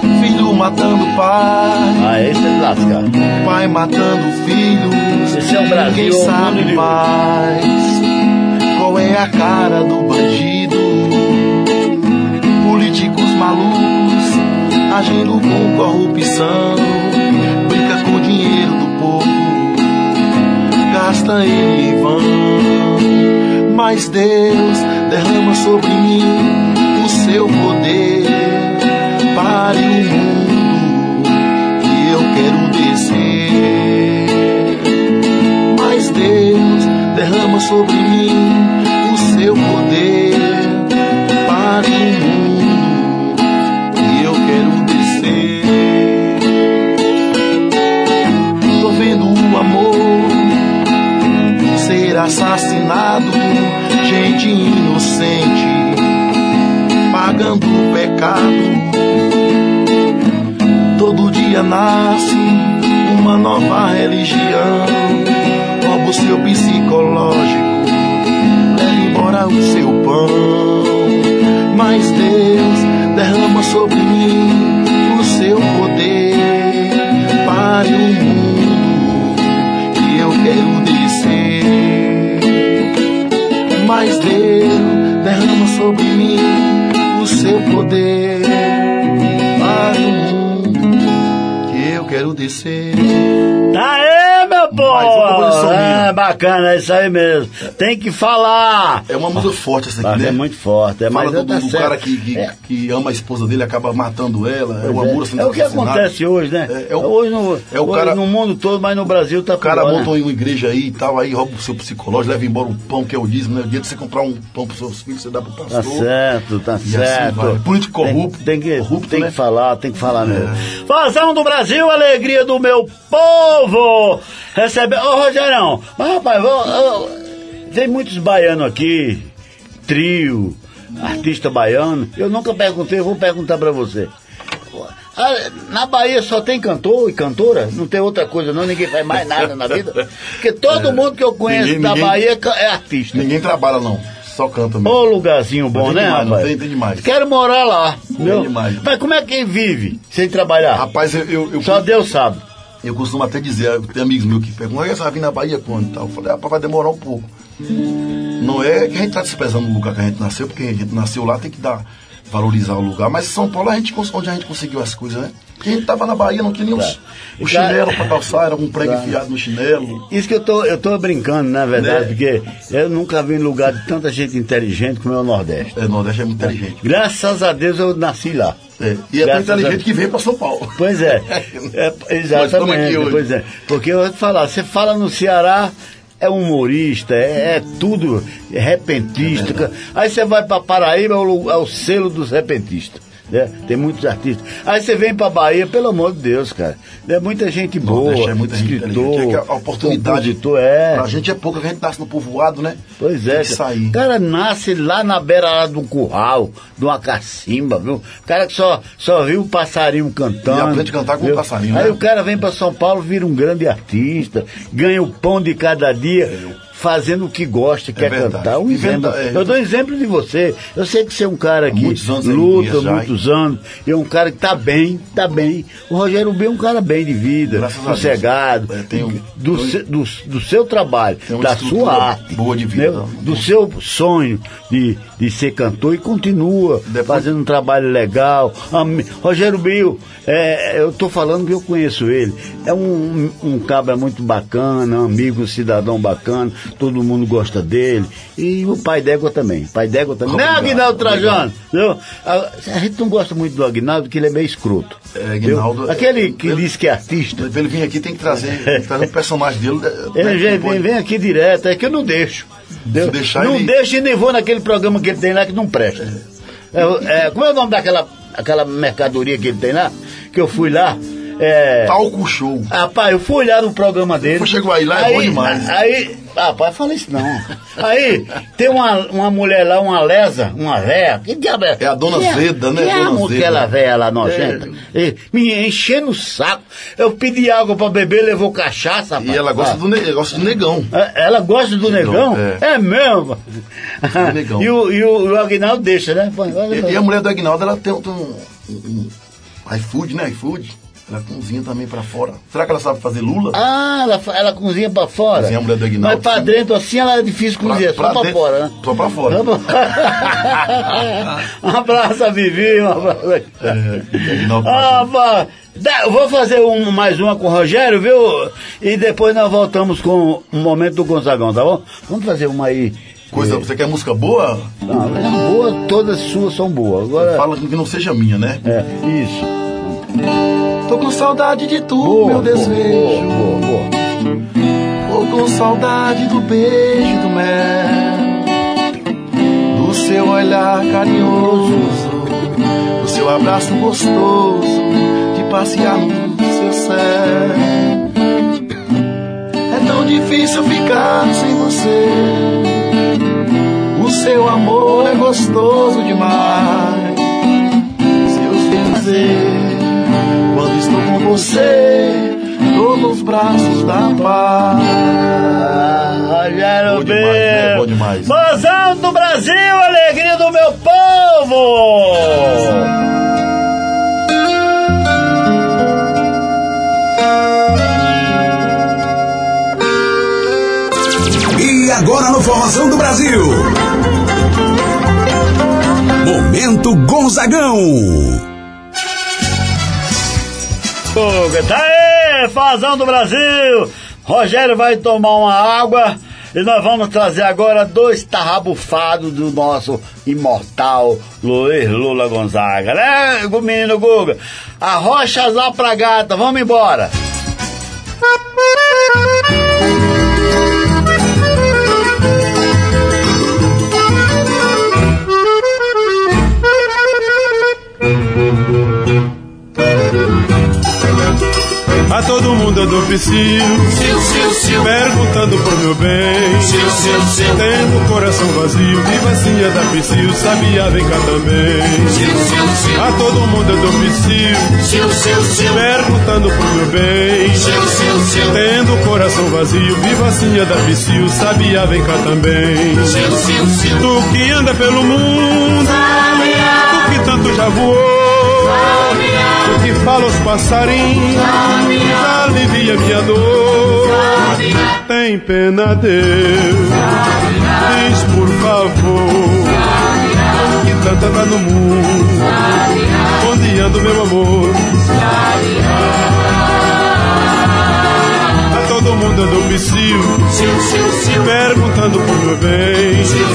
Filho matando o pai. Esse é lascar. Pai matando o filho. Esse é o Brasil. Ninguém sabe mais qual é a cara do bandido. Políticos malucos agindo com corrupção. Brinca com o dinheiro do povo, gasta ele em vão. Mas Deus derrama sobre mim o seu poder. Pare o mundo que eu quero descer. Mas Deus derrama sobre mim o seu poder. Pare o mundo que eu quero descer. Tô vendo o amor ser assassinado, gente inocente pagando o pecado. Todo dia nasce uma nova religião. Rouba o seu psicológico, leva embora o seu pão. Mas Deus derrama sobre mim o seu poder. Pare o mundo que eu quero descer. Mas Deus derrama sobre mim seu poder, para o mundo que eu quero descer. Tá aí, meu povo! Bacana, é isso aí mesmo. Tem que falar. É uma música forte essa aqui, né? É muito forte. Fala do cara que ama a esposa dele, acaba matando ela. É o amor assim. É o que acontece hoje, né? Hoje no mundo todo, mas no Brasil tá pior. O cara montou em uma igreja aí e tal, aí rouba o seu psicológico, leva embora o pão que é o dízimo, né? O dia de você comprar um pão pros seus filhos, você dá pro pastor. Tá certo. Assim, político corrupto. Tem que falar mesmo. Forrozão do Brasil, alegria do meu povo. Ô, Rogerão, mas rapaz, tem muitos baianos aqui, trio, artista baiano. Eu nunca perguntei, eu vou perguntar pra você. Na Bahia só tem cantor e cantora? Não tem outra coisa não? Ninguém faz mais nada na vida? Porque todo mundo que eu conheço da Bahia é artista. Ninguém trabalha não, só canta mesmo. Ô lugarzinho bom, né, demais, rapaz? Não tem demais. Quero morar lá. Mas como é que vive sem trabalhar? Rapaz, eu só Deus sabe. Eu costumo até dizer, tem amigos meus que perguntam, você vai vir na Bahia quando? Eu falei, rapaz, vai demorar um pouco. Não é que a gente está desprezando o lugar que a gente nasceu, porque a gente nasceu lá, tem que valorizar o lugar. Mas em São Paulo, onde a gente conseguiu as coisas, né? Porque a gente estava na Bahia, não tinha nem o chinelo para calçar, era um prego enfiado no chinelo. Isso que eu tô brincando, na verdade, porque eu nunca vi em lugar de tanta gente inteligente como é o Nordeste. O Nordeste é muito inteligente. Graças a Deus eu nasci lá. E é tão inteligente que veio para São Paulo. Pois é. Exatamente. Pois é. Porque eu vou te falar, você fala no Ceará, é humorista, é tudo repentista. Aí você vai para Paraíba, é o selo dos repentistas. Né? Tem muitos artistas. Aí você vem pra Bahia, pelo amor de Deus, cara. É muita gente boa, escritor, a oportunidade pra gente é pouca, que a gente nasce no povoado, né? Pois é. O cara nasce lá na beira de um curral, de uma cacimba, viu? O cara que só viu o passarinho cantando. E aprende a cantar com o passarinho. Aí o cara vem pra São Paulo, vira um grande artista, ganha o pão de cada dia. Fazendo o que gosta, quer cantar. Um exemplo. Eu dou exemplo de você. Eu sei que você é um cara que luta muitos anos, e é um cara que tá bem. O Rogério Bil é um cara bem de vida, sossegado, do seu trabalho, da sua arte, boa de vida, do seu sonho de ser cantor, e continua fazendo um trabalho legal. Rogério Bil, eu tô falando que eu conheço ele. É um cabra muito bacana, um amigo, um cidadão bacana. todo mundo gosta dele. E o Paidégua também. Né, Aguinaldo Trajano? A gente não gosta muito do Aguinaldo, porque ele é meio escroto. Aguinaldo, aquele que diz que é artista. Ele vem aqui, tem que trazer um personagem dele. Ele vem aqui direto, é que eu não deixo. Não deixo e nem vou naquele programa que ele tem lá que não presta. Como é o nome daquela mercadoria que ele tem lá? Que eu fui lá. Talco Show. Rapaz, eu fui olhar no programa dele. Chegou aí lá, é bom demais. Aí, rapaz, fala isso não. Aí, tem uma mulher lá, uma véia. Que diabo é? É a dona Zeda, né? Aquela véia lá nojenta. Me enchendo o saco. Eu pedi água pra beber, levou cachaça, rapaz. E ela gosta do negão. Ela gosta do negão? É mesmo. Do negão. E o Aguinaldo deixa, né? E a mulher do Aguinaldo, ela tem um iFood, né? Ela cozinha também pra fora. Será que ela sabe fazer lula? Ela cozinha pra fora. Cozinha a mulher do Aguinaldo. Mas pra dentro assim ela é difícil cozinhar, só pra fora, né? Só pra fora. Um abraço a Vivi, um abraço. Eu vou fazer mais uma com o Rogério, viu? E depois nós voltamos com o momento do Gonzagão, tá bom? Vamos fazer uma aí. Você quer música boa? Não, mas boa, todas suas são boas. Agora... Fala que não seja minha, né? É, isso. Tô com saudade de tu, meu desejo. Tô com saudade do beijo do mel, do seu olhar carinhoso, do seu abraço gostoso, de passear no seu céu. É tão difícil ficar sem você. O seu amor é gostoso demais. Seus desejos. Quando estou com você, estou nos braços da paz. Rogério Bil, né? Bom demais. Rosão do Brasil, alegria do meu povo. E agora no Forrozão do Brasil, momento Gonzagão. Tá aí, Forrozão do Brasil! Rogério vai tomar uma água e nós vamos trazer agora dois tarrabufados do nosso imortal Luiz Lula Gonzaga, né, menino Guga? Arrocha lá pra gata, vamos embora! A todo mundo eu dou psiu, perguntando pro meu bem, siu. Tendo o coração vazio, e vazia da psiu, sabia, vem cá também, siu. A todo mundo eu dou psiu, perguntando pro meu bem, siu. Tendo o coração vazio, e vazia da psiu, sabia, vem cá também, siu. Tu que anda pelo mundo, tu que tanto já voou, o que fala os passarinhos, alivia minha dor. Tem pena, Deus, diz por favor, que tanta tá no mundo, onde anda o meu amor? A todo mundo eu dou psiu, perguntando por meu bem, siu.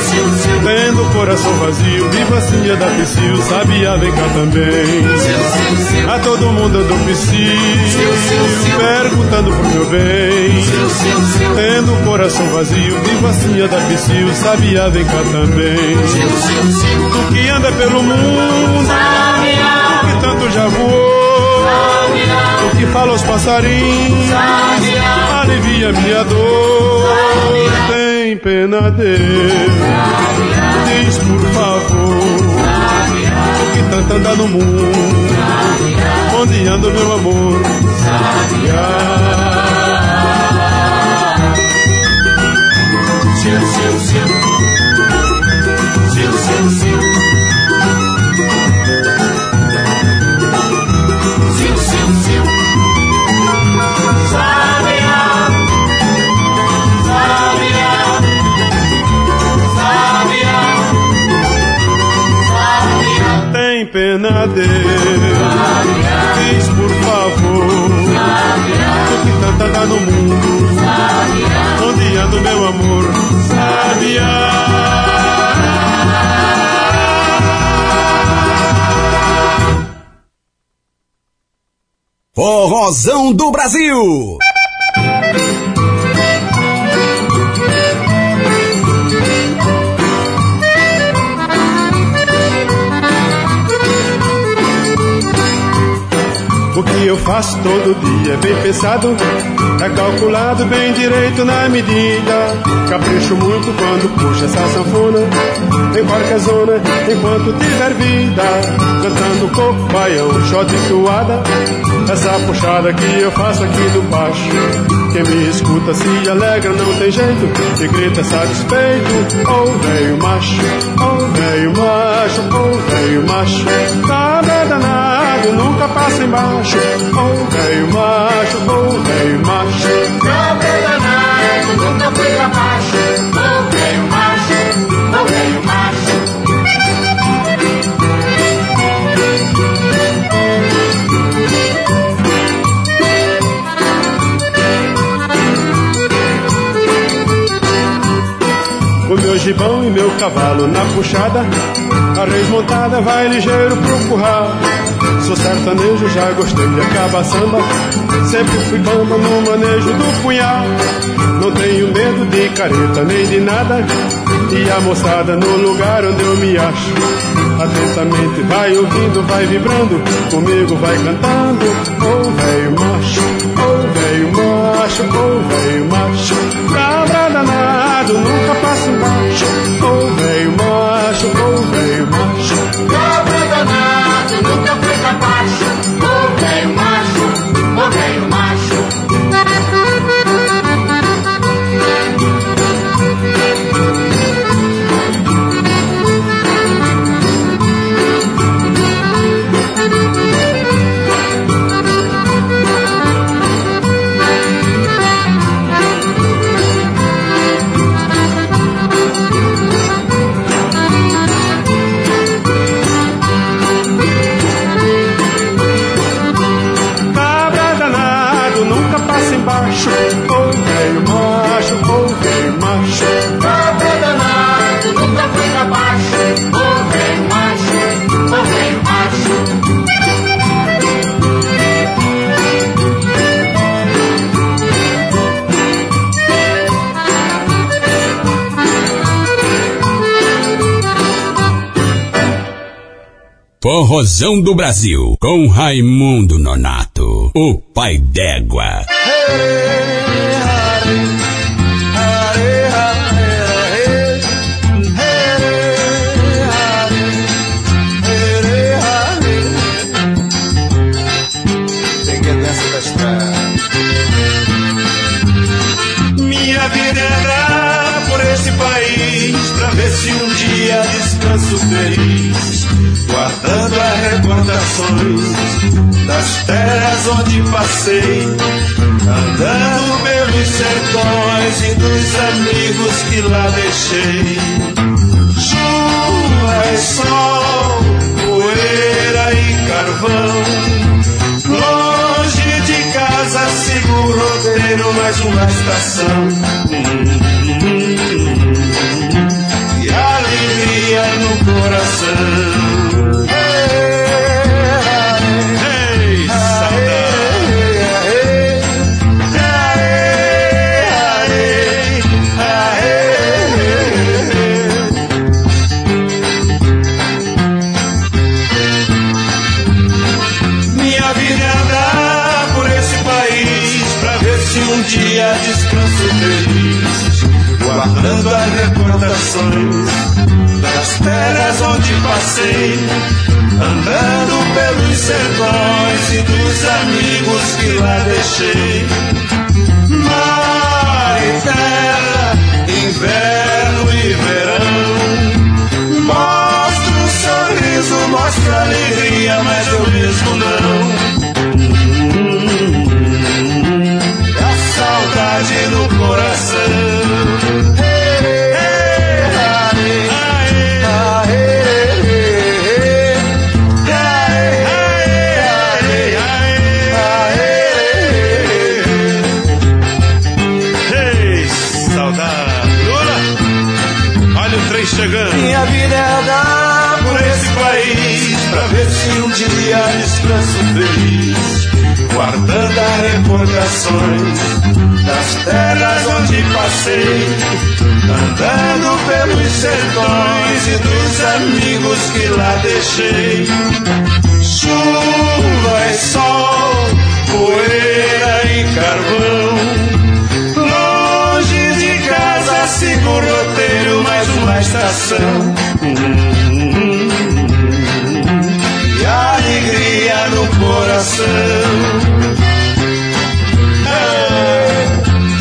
Tendo o coração vazio, viva assim da psiu, sabia, vem cá também, siu. A todo mundo eu dou psiu, perguntando por meu bem, siu. Tendo o coração vazio, viva assim da psiu, sabia, vem cá também, siu. Tu que anda pelo mundo, sabia, tu que tanto já voou, sabia, tu que fala aos passarinhos, sabia, alivia minha dor, sabia. Tem pena, Deus, sabia, diz por favor, sabia, o que tanto anda no mundo, sabia, onde anda o meu amor, sabia. Pena, Deus, diz por favor, o que tanta tá no mundo, onde anda o meu amor? amor, sabiá. Forrozão do Brasil. O que eu faço todo dia é bem pensado, é calculado bem direito na medida. Capricho muito quando puxa essa sanfona, embarca a zona enquanto tiver vida. Cantando coco, baião, xote e suada, essa puxada que eu faço aqui do baixo. Quem me escuta se alegra, não tem jeito, e grita satisfeito: ô velho macho, ô velho macho, ô velho macho, nada danado, nunca passa embaixo. Oh, velho macho, oh, velho macho, nada danado, nunca fui abaixo. Oh, velho macho, oh, velho macho. Com meu gibão e meu cavalo na puxada, a resmontada vai ligeiro pro curral. Sou sertanejo, já gostei de acabar samba, sempre fui bamba no manejo do punhal. Não tenho medo de careta nem de nada, e a moçada no lugar onde eu me acho atentamente vai ouvindo, vai vibrando, comigo vai cantando: ô velho macho, ô velho macho, ô velho macho, cabra danado, nunca passa embaixo. Ô velho macho, ô velho macho, cabra danado, nunca passa abaixo. Ô velho macho, ô velho macho. Forrozão do Brasil, com Raimundo Nonato, o pai d'égua. Peguei nessa da estrada. Minha vida era por esse país, pra ver se um dia descanso feliz, guardando as recordações das terras onde passei, andando pelos sertões e dos amigos que lá deixei. Chuva e sol, poeira e carvão, longe de casa sigo o roteiro, mais uma estação. E alegria no coração. Guardando as recordações das terras onde passei, andando pelos sertões e dos amigos que lá deixei. Mar e terra, inverno e verão, mostra um sorriso, mostra alegria, mas eu mesmo não. A saudade no coração. pra ver se um dia descanso feliz, guardando as recordações das terras onde passei, andando pelos sertões e dos amigos que lá deixei. Chuva e sol, poeira e carvão, longe de casa sigo o roteiro, mais uma estação. E alegria no coração.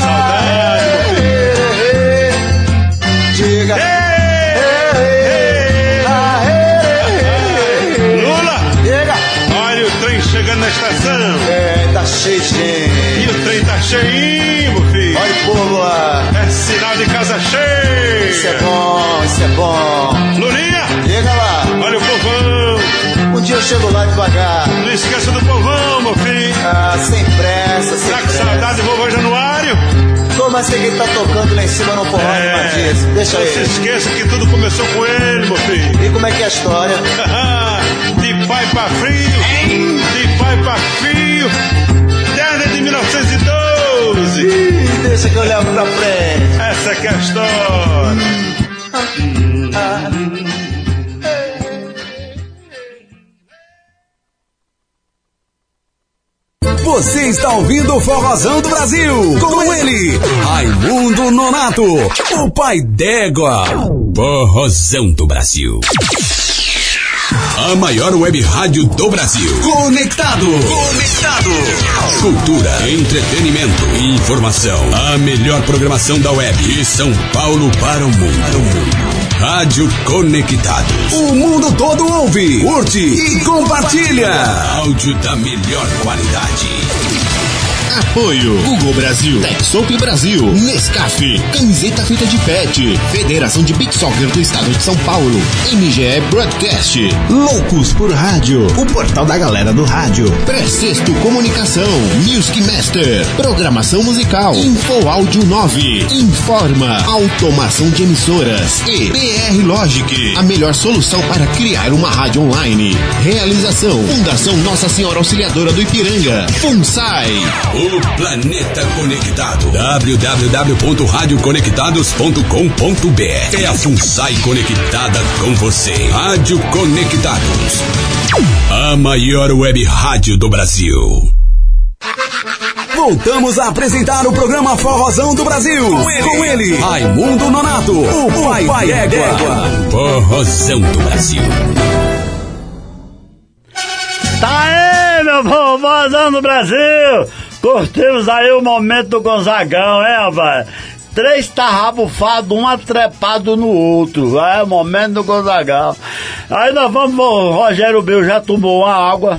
Saudade. Diga. Lula. Diga. Olha o trem chegando na estação. É, tá cheio de gente. E o trem tá cheinho, filho. Olha o povo lá. É sinal de casa cheia. Isso é bom, isso é bom. Lulinha. Diga lá. Olha o povão. Um dia eu chego lá devagar. Não esqueça do povão, meu filho. Ah, sem pressa, sem pressa. Tá com saudade do vovô Januário? Tô, mas sei que ele tá tocando lá em cima no forró, Matias. Deixa aí. Não se esqueça que tudo começou com ele, meu filho. E como é que é a história? De pai pra filho. Hein? De pai pra filho. Desde 1912. Ih, deixa que eu levo pra frente. Essa que é a história. Você está ouvindo o Forrozão do Brasil, com ele, Raimundo Nonato, o pai d'égua. Forrozão do Brasil. A maior web rádio do Brasil. Conectado. Conectado. Cultura, entretenimento e informação. A melhor programação da web de São Paulo para o mundo. Rádio Conectados. O mundo todo ouve, curte e compartilha. Áudio da melhor qualidade. Apoio Google Brasil, TechSoup Brasil, Nescafé, Camiseta Feita de Pet, Federação de Beach Soccer do Estado de São Paulo, MGE Broadcast, Loucos por Rádio, o portal da galera do rádio, Precesto Comunicação, Music Master, Programação Musical, Info Áudio 9, Informa, Automação de Emissoras e PR Logic, a melhor solução para criar uma rádio online. Realização, Fundação Nossa Senhora Auxiliadora do Ipiranga, FUNSAI. O Planeta Conectado, www.radioconectados.com.br. É a FUNSAI conectada com você. Rádio Conectados, a maior web rádio do Brasil. Voltamos a apresentar o programa Forrozão do Brasil. Com ele, Raimundo Nonato, o pai d'égua. Forrozão do Brasil. Tá aí, meu Forrozão do Brasil. Curtimos aí o momento do Gonzagão, hein, rapaz? Três tarrabufados, um atrepado no outro. É o momento do Gonzagão. Aí nós vamos, o Rogério Bil já tomou uma água.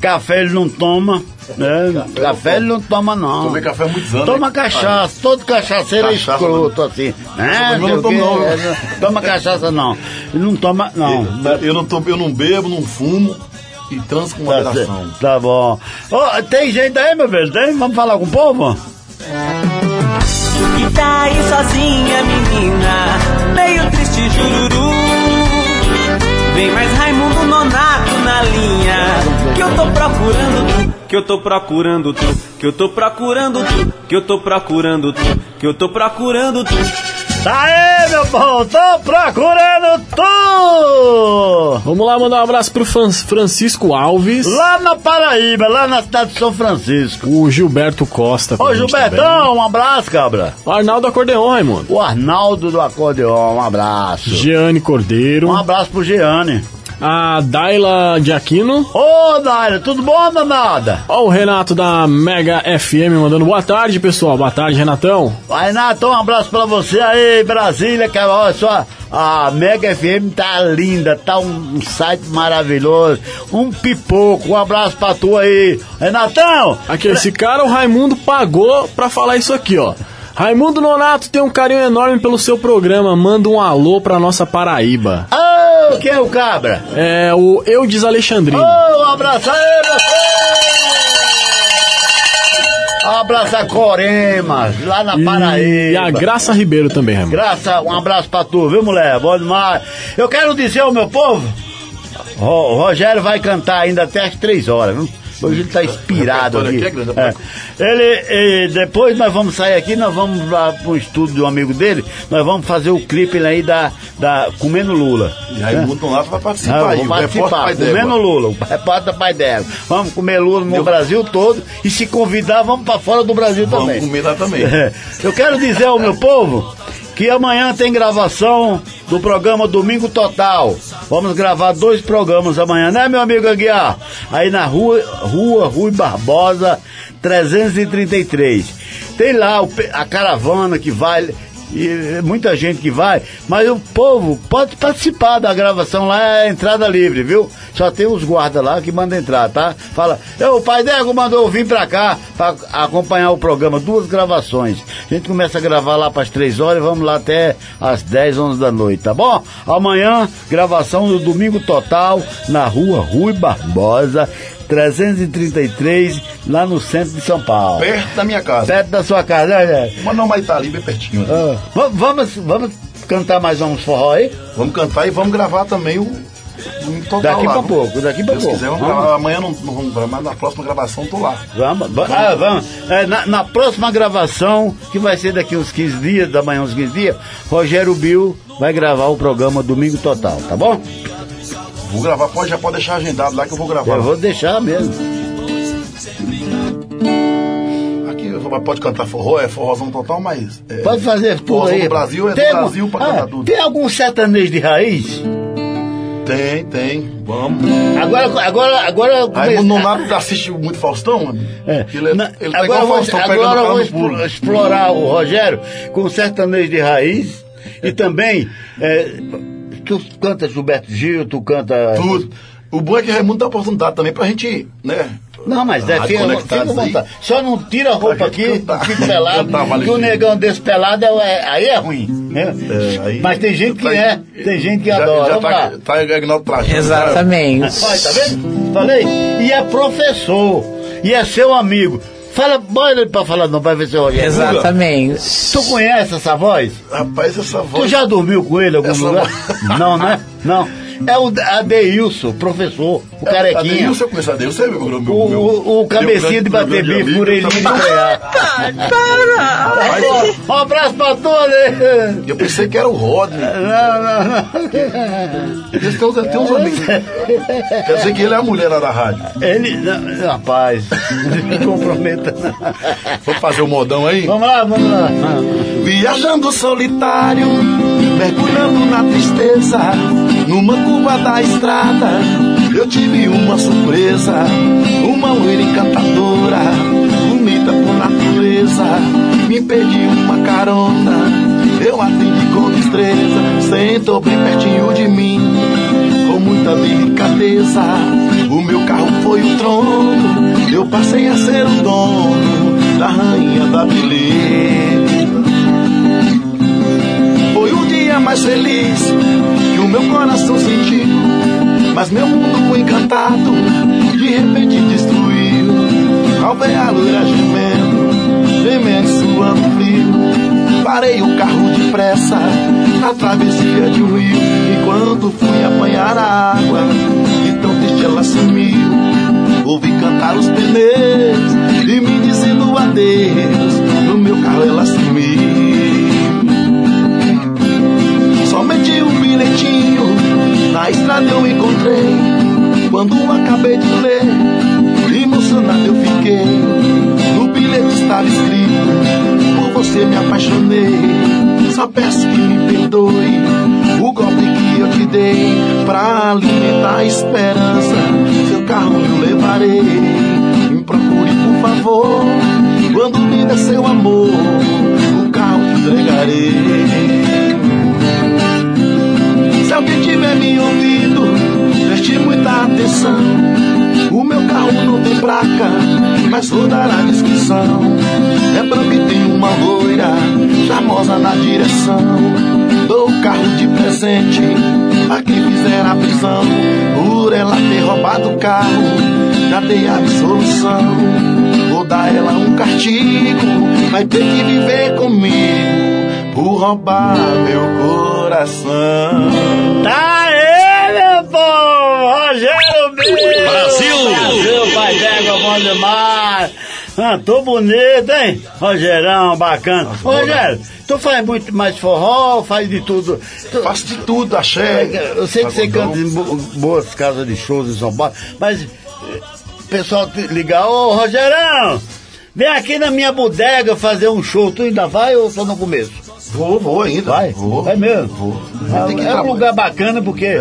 Café ele não toma. É, café ele não toma, não. Tomei café há muitos anos. Toma cachaça, todo cachaceiro é escroto, assim. É, não tomo, não. Toma cachaça, não. Ele não toma, não. Eu não bebo, não fumo. E trans com moderação. Tá bom. Oh, tem gente aí, meu velho? Tem? Vamos falar com o povo? E tá aí sozinha, menina, meio triste, jururu. Vem mais Raimundo Nonato na linha, que eu tô procurando tu, que eu tô procurando tu, que eu tô procurando tu, que eu tô procurando tu, que eu tô procurando tu. Tá aí, meu povo, tô procurando tu! Vamos lá, mandar um abraço pro Francisco Alves. Lá na Paraíba, lá na cidade de São Francisco. O Gilberto Costa. Ô, Gilbertão, um abraço, cabra. O Arnaldo Acordeon, Raimundo. O Arnaldo do Acordeon, um abraço. Giane Cordeiro. Um abraço pro Giane. A Daila de Aquino. Ô, Daila, tudo bom, danada? Ó, o Renato da Mega FM mandando boa tarde, pessoal. Boa tarde, Renatão. Renato, um abraço pra você aí, Brasília, que olha só. A Mega FM tá linda, tá um site maravilhoso, um pipoco, um abraço pra tu aí, Renatão. Aqui, esse cara, o Raimundo, pagou pra falar isso aqui, ó. Raimundo Nonato tem um carinho enorme pelo seu programa, manda um alô pra nossa Paraíba. Ô, quem é o cabra? É o Eudes Alexandrino. Ô, um abraço aí, você! Um abraço a Coremas, lá na Paraíba. E a Graça Ribeiro também, Raimundo. Graça, um abraço pra tu, viu, mulher? Bom demais. Eu quero dizer ao meu povo... O Rogério vai cantar ainda até às 3 horas, viu? Hoje ele tá inspirado aqui. Depois nós vamos sair aqui, nós vamos lá pro estúdio de um amigo dele, nós vamos fazer o clipe aí da Comendo Lula. E aí o Nonato vai participar aí. Vamos participar, Comendo Lula, o repórter da Paidégua. Vamos comer Lula no Brasil todo e se convidar, vamos para fora do Brasil também. Vamos comer lá também. Eu quero dizer ao meu povo que amanhã tem gravação do programa Domingo Total. Vamos gravar 2 programas amanhã, né, meu amigo Aguiar? Aí na rua Rui Barbosa 333. Tem lá a caravana que vai, e muita gente que vai, mas o povo pode participar da gravação lá, é entrada livre, viu? Só tem os guardas lá que mandam entrar, tá? Fala, o Paidégua mandou eu vir pra cá pra acompanhar o programa, 2 gravações. A gente começa a gravar lá pras 3 horas e vamos lá até às 10, 11 da noite, tá bom? Amanhã, gravação do Domingo Total na rua Rui Barbosa 333, lá no centro de São Paulo. Perto da minha casa. Perto da sua casa, né? Mas não, mas tá ali bem pertinho. Né? Ah, vamos cantar mais uns forró aí? Vamos cantar e vamos gravar também o total daqui lá, pra pouco, daqui pra pouco. Se quiser, vamos gravar. Amanhã não vamos gravar, mas na próxima gravação tô lá. Vamos. Na próxima gravação, que vai ser daqui uns 15 dias, da manhã uns 15 dias, Rogério Bil vai gravar o programa Domingo Total, tá bom? Vou gravar, já pode deixar agendado lá que eu vou gravar. Eu vou deixar mesmo. Aqui pode cantar forró, é forrozão total, mas... pode fazer tudo aí. Forrozão do Brasil é do Brasil pra cantar tudo. Tem algum sertanejo de raiz? Tem. Vamos. Agora... Raimundo Nonato assiste muito Faustão, mano. Ele tá igual Faustão, agora eu vou explorar o Rogério com sertanejo de raiz e também... Tu canta Gilberto Gil, tu canta... Tudo. O bom é que o Raimundo dá oportunidade também pra gente ir, né? Não, mas fica à vontade. Só não tira a roupa aqui, fica pelado, que o negão desse pelado aí é ruim, né? Mas tem gente que tem gente que adora. Tá Aguinaldo Trajano. Exatamente. Olha, tá vendo? Falei? E é professor, e é seu amigo. Fala, bora ele pra falar não, vai ver se eu olhar. Exatamente. Tu conhece essa voz? Rapaz, essa voz... Tu já dormiu com ele em algum lugar? Não, né? Não. É o Adeilson, professor, o carequinha. Adeilson, eu conheço Adeilson, é o cabecinha de bater bife, orelhinha de ganhar. Um abraço pra todos. Eu pensei que era o Rodney. Não. Tem uns amigos. Quer dizer que ele é a mulher lá da rádio. Ele, não, rapaz, não me comprometa não. Vamos fazer o modão aí? Vamos lá. Viajando solitário, mergulhando na tristeza, numa curva da estrada, eu tive uma surpresa, uma loira encantadora, bonita por natureza, me pedi uma carona, eu atendi com destreza, sentou bem pertinho de mim, com muita delicadeza, o meu carro foi o trono, eu passei a ser o dono da rainha da beleza. Foi o dia mais feliz que o meu coração sentiu, mas meu mundo encantado de repente destruiu. Ao ver a loira gemendo suando frio, parei o carro depressa na travessia de um rio. E quando fui apanhar a água, de tão triste ela sumiu. Ouvi cantar os pneus e me dizendo adeus, no meu carro ela sumiu. Somente um bilhetinho na estrada eu encontrei, quando acabei de ler, emocionado eu fiquei. No bilhete estava escrito, por você me apaixonei, só peço que me perdoe o golpe que eu te dei. Pra alimentar a esperança, seu carro eu levarei. Me procure por favor, quando me der seu amor, o carro te entregarei. Se alguém tiver me ouvido, preste muita atenção. O meu carro não tem placa, mas vou dar a descrição. É branco e tem uma loira, charmosa na direção. Dou o carro de presente a quem fizer a prisão. Por ela ter roubado o carro, já dei a absolução. Vou dar ela um castigo, vai ter que viver comigo por roubar meu corpo. Tá aí, meu povo! meu! Brasil! Brasil, Paidégua, bom demais! Ah, tô bonito, hein? Rogerão, bacana. Ô, Rogério, tu faz muito mais forró, faz de tudo? Faço de tudo, axé. Eu sei que você canta em boas casas de shows em São Paulo, mas o pessoal te liga, ô, Rogerão, vem aqui na minha bodega fazer um show. Tu ainda vai ou só no começo? Vou ainda. Vai? Vou. Vai mesmo? Vou. É um lugar bacana porque...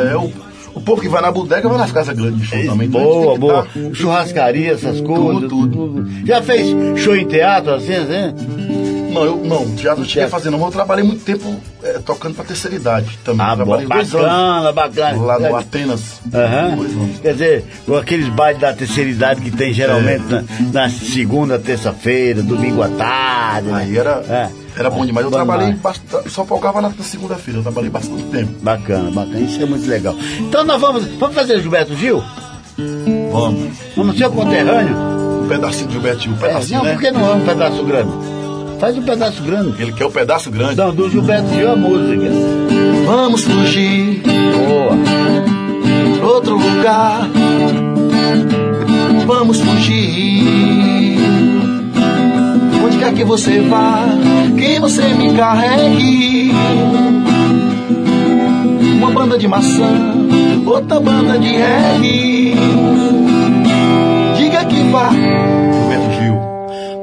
O povo que vai na bodega vai nas casas grandes de show também. Boa, boa. Tá... Churrascaria, essas coisas. Tudo. Já fez show em teatro assim, né? Não, já não cheguei a fazer, não. Eu trabalhei muito tempo tocando pra terceira idade também. Ah, boa, bacana. Lá no Atenas. Quer dizer, aqueles bailes da terceira idade que tem geralmente na segunda, terça-feira, domingo à tarde. Aí era bom demais. Eu trabalhei bastante, só folgava na segunda-feira. Eu trabalhei bastante tempo. Bacana. Isso é muito legal. Então nós vamos fazer o Gilberto Gil? Vamos. Vamos ser o conterrâneo? Um pedacinho do Gilberto Gil. Um pedacinho, não, né? Por que não é um pedaço grande? Faz um pedaço grande. Ele quer um pedaço grande. Não, do Gilberto Gil a música. Vamos fugir. Boa. Outro lugar. Vamos fugir. Onde quer que você vá, quem você me carregue. Uma banda de maçã, outra banda de reggae. Diga que vá. Gilberto Gil.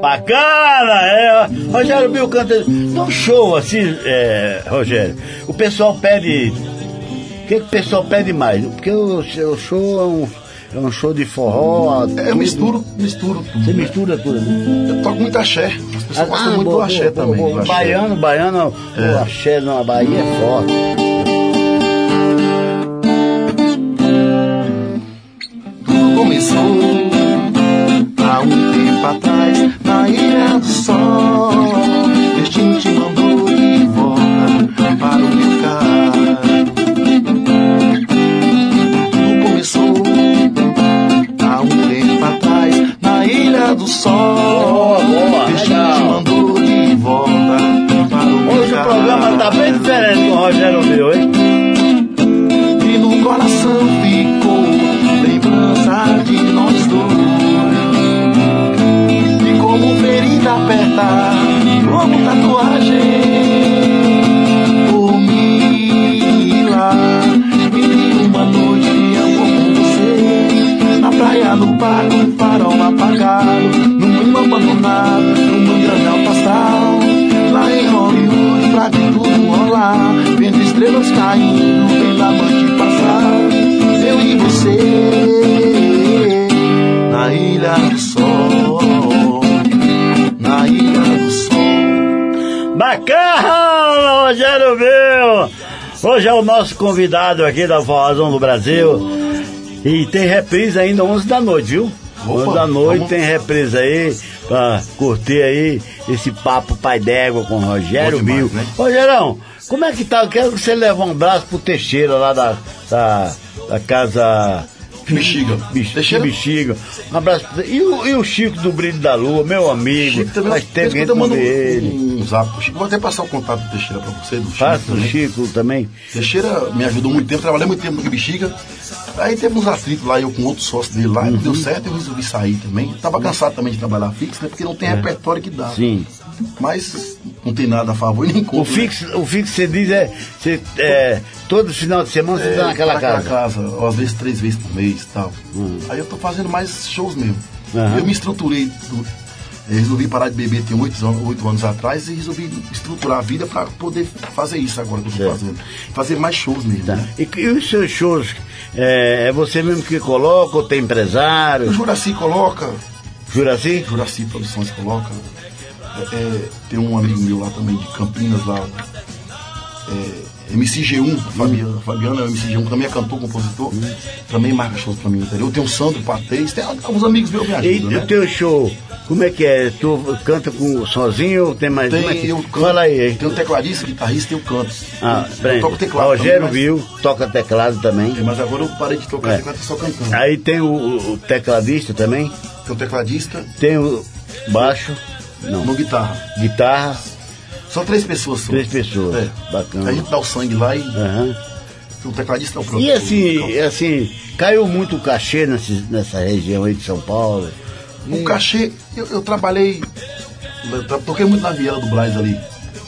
Bacana, Rogério Bil canta num show assim, Rogério. O pessoal pede. O que o pessoal pede mais? Porque o show é um show de forró. Eu misturo tudo. Você mistura tudo, né? Eu toco muito axé. As pessoas gostam muito do axé também. Baiano, o axé na Bahia é forte. Hoje é o nosso convidado aqui da Forrozão do Brasil. E tem reprise ainda 11 da noite, viu? Opa, 11 da noite tem reprise aí pra curtir aí esse papo Pai d'Égua com o Rogério Bil. Né? Rogério, como é que tá? Eu quero que você leve um abraço pro Teixeira lá da casa... Bexiga. Um abraço. E o Chico do Brilho da Lua, meu amigo. Faz tempo que eu mando um zap pro Chico. Vou até passar o contato do Teixeira pra você. Passa o Chico também. Teixeira me ajudou muito tempo, trabalhei muito tempo com Bexiga. Aí teve uns atritos lá, eu com outros sócios dele lá. Não deu certo, eu resolvi sair também. Tava cansado também de trabalhar fixo, né? Porque não tem repertório que dá. Sim. Mas não tem nada a favor nem contra. O fixo você diz todo final de semana você tá naquela casa, às vezes 3 vezes por mês e tal. Aí eu tô fazendo mais shows mesmo. Eu me estruturei, resolvi parar de beber tem 8 anos atrás e resolvi estruturar a vida pra poder fazer isso agora que eu tô fazendo. Fazer mais shows mesmo. Tá. Né? E os seus shows, é você mesmo que coloca ou tem empresário? O Juraci coloca. Juraci? Juraci Produções coloca. Tem um amigo meu lá também de Campinas, lá MCG1, Fabiana é o MCG1, também é cantor, compositor, também marca shows pra mim. Eu tenho o Sandro Patês, tem alguns amigos meus que me ajudam. E o teu show, como é que é? Tu canta sozinho ou tem mais? Eu canto, fala aí. Tem o tecladista, guitarrista e eu canto. Eu toco teclado. Rogério Bil toca teclado também. Mas agora eu parei de tocar teclado e só cantando. Aí tem o tecladista também? Tem o tecladista. Tem o baixo. Não. No guitarra. Só 3 pessoas. Bacana. A gente dá o sangue lá e o tecladista é o produtor. E assim, caiu muito o cachê nessa região aí de São Paulo. O cachê, eu trabalhei, toquei muito na Viela do Braz ali,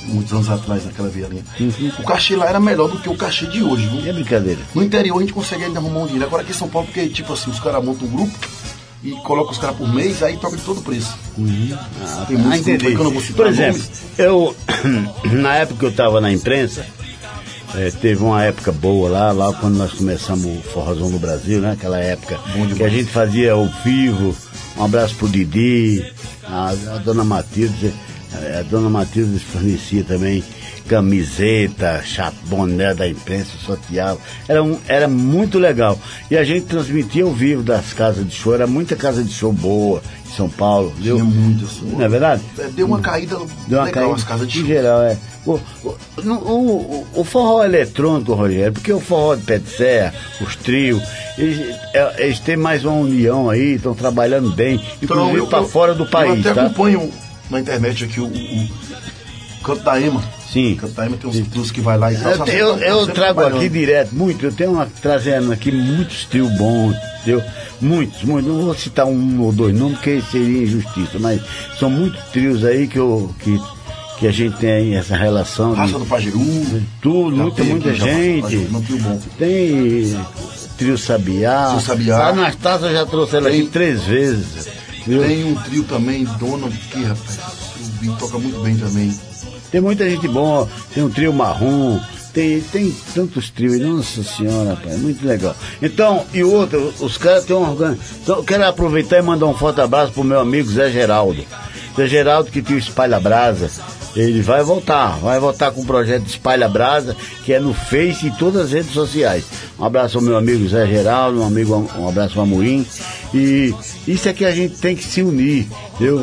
muitos anos atrás, naquela vielinha. Uhum. O cachê lá era melhor do que o cachê de hoje, viu? É brincadeira. No interior a gente consegue ainda arrumar um dinheiro. Agora aqui em São Paulo, porque tipo assim, os caras montam um grupo e colocam os caras por mês, aí toca de todo preço. Uhum. Ah, tem muitos grupos aí que eu não vou citar. Por exemplo, eu, na época que eu estava na imprensa, teve uma época boa lá quando nós começamos o Forrozão do Brasil, né? Aquela época que a gente fazia ao vivo. Um abraço pro Didi, a dona Matilde. A dona Matilde fornecia também camiseta, boné da imprensa, sorteava. Era muito legal. E a gente transmitia ao vivo das casas de show. Era muita casa de show boa em São Paulo. Deu muito. Não é verdade? Deu uma caída legal nas casas de show. Em geral, é. O forró eletrônico, Rogério, porque o forró de pé de serra, os trios, eles têm mais uma união aí, estão trabalhando bem, inclusive para fora do país. Eu até acompanho na internet aqui o Canto da Ema. Sim. O Canto da Ema tem uns trios que vai lá e tal. Eu trago aqui direto, muito, eu tenho trazendo aqui muitos trios bons, entendeu? Muitos, não vou citar um ou dois nomes, porque seria injustiça, mas são muitos trios aí que a gente tem essa relação. Raça do Pajeú, tudo, muita gente. Tem trio Sabiá. A Anastácia já trouxe ela aí 3 vezes. Tem um trio também, Dona, que rapaz, o toca muito bem também. Tem muita gente boa, tem um trio marrom, tem tantos trios, nossa senhora, rapaz, muito legal. Então, e outro, os caras têm uma organização. Eu quero aproveitar e mandar um forte abraço pro meu amigo Zé Geraldo. Zé Geraldo que tem o Espalha-Brasa. Ele vai voltar com o projeto de Espalha Brasa, que é no Face e todas as redes sociais. Um abraço ao meu amigo Zé Geraldo, um abraço ao Amorim. E isso é que a gente tem que se unir.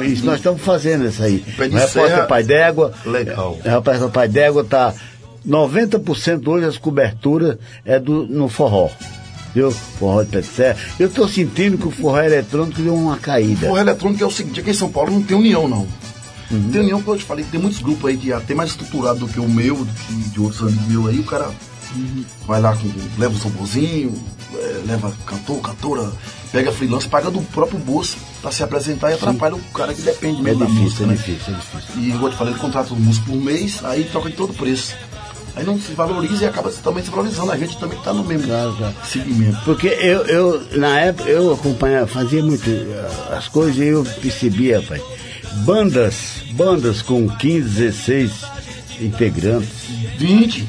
Isso nós estamos fazendo isso aí. O repórter Paidégua. Legal. O repórter Paidégua está 90% hoje as coberturas é no forró. Forró de pé de serra. Eu estou sentindo que o forró eletrônico deu uma caída. O forró eletrônico é o seguinte, aqui em São Paulo não tem união, não. Uhum. Tem união, como eu te falei, tem muitos grupos aí que até mais estruturado do que o meu, do que de outros amigos meus aí, o cara vai lá, leva o sombozinho, leva cantor, cantora, pega freelance, paga do próprio bolso pra se apresentar e atrapalha o cara que depende mesmo da música, né? É difícil. E igual eu te falei, ele contrata um músico por mês, aí troca de todo preço. Aí não se valoriza e acaba também se valorizando. A gente também está no mesmo segmento. Porque eu, na época, eu acompanhava, fazia muito as coisas e eu percebia, pai. Bandas com 15, 16 integrantes. 20.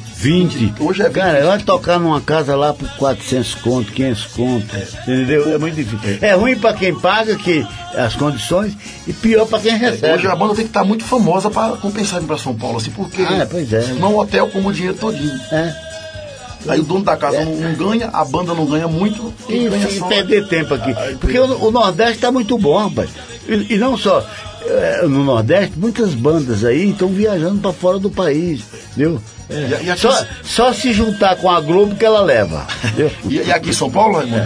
Hoje é 20. Cara, vai tocar numa casa lá por 400 conto, 500 conto. Entendeu? É muito difícil. É ruim pra quem paga que as condições e pior pra quem recebe. Hoje a banda tem que estar muito famosa pra compensar pra São Paulo, assim, porque senão o hotel come o dinheiro todinho. Aí o dono da casa não ganha, a banda não ganha muito. E perder tempo aqui. Porque o Nordeste tá muito bom, rapaz. E não só. No Nordeste, muitas bandas aí estão viajando para fora do país, entendeu? Só se juntar com a Globo que ela leva. E aqui em São Paulo, Raimundo,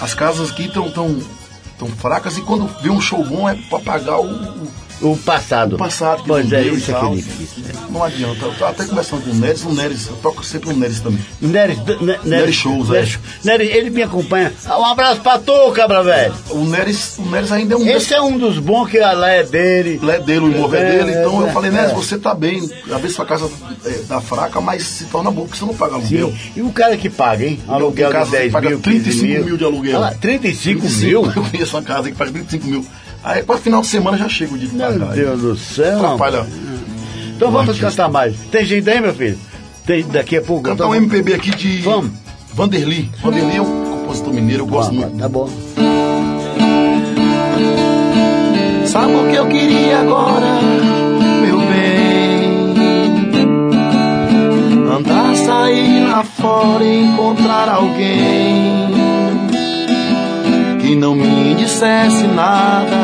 as casas aqui estão tão fracas e quando vê um show bom é para pagar o passado. Que pois é, isso é difícil. Não adianta. Eu até conversando com o Neres, eu toco sempre o Neres também. Neres shows, Neres, ele me acompanha. Um abraço pra tu, cabra velho. O Neres ainda é um. Esse é um dos bons que lá é dele. Lá é dele, o imóvel é dele. Então eu falei, Neres, você tá bem. Às vezes sua casa tá fraca, mas se torna boa, porque você não paga aluguel. Sim. E o cara que paga, hein? Aluguel de 10 paga mil, 35 mil de aluguel. Ah, 35 mil? Eu conheço uma casa que paga 35 mil. Aí para final de semana já chega o dia de pagar. Meu Deus do céu. Atrapalha. Então vamos cantar mais. Tem gente aí, meu filho? Tem daqui a pouco. Cantar um MPB aqui de Vanderly. Vanderly é um compositor mineiro, eu gosto muito. Tá bom. Sabe o que eu queria agora, meu bem? Andar, sair lá fora e encontrar alguém que não me dissesse nada,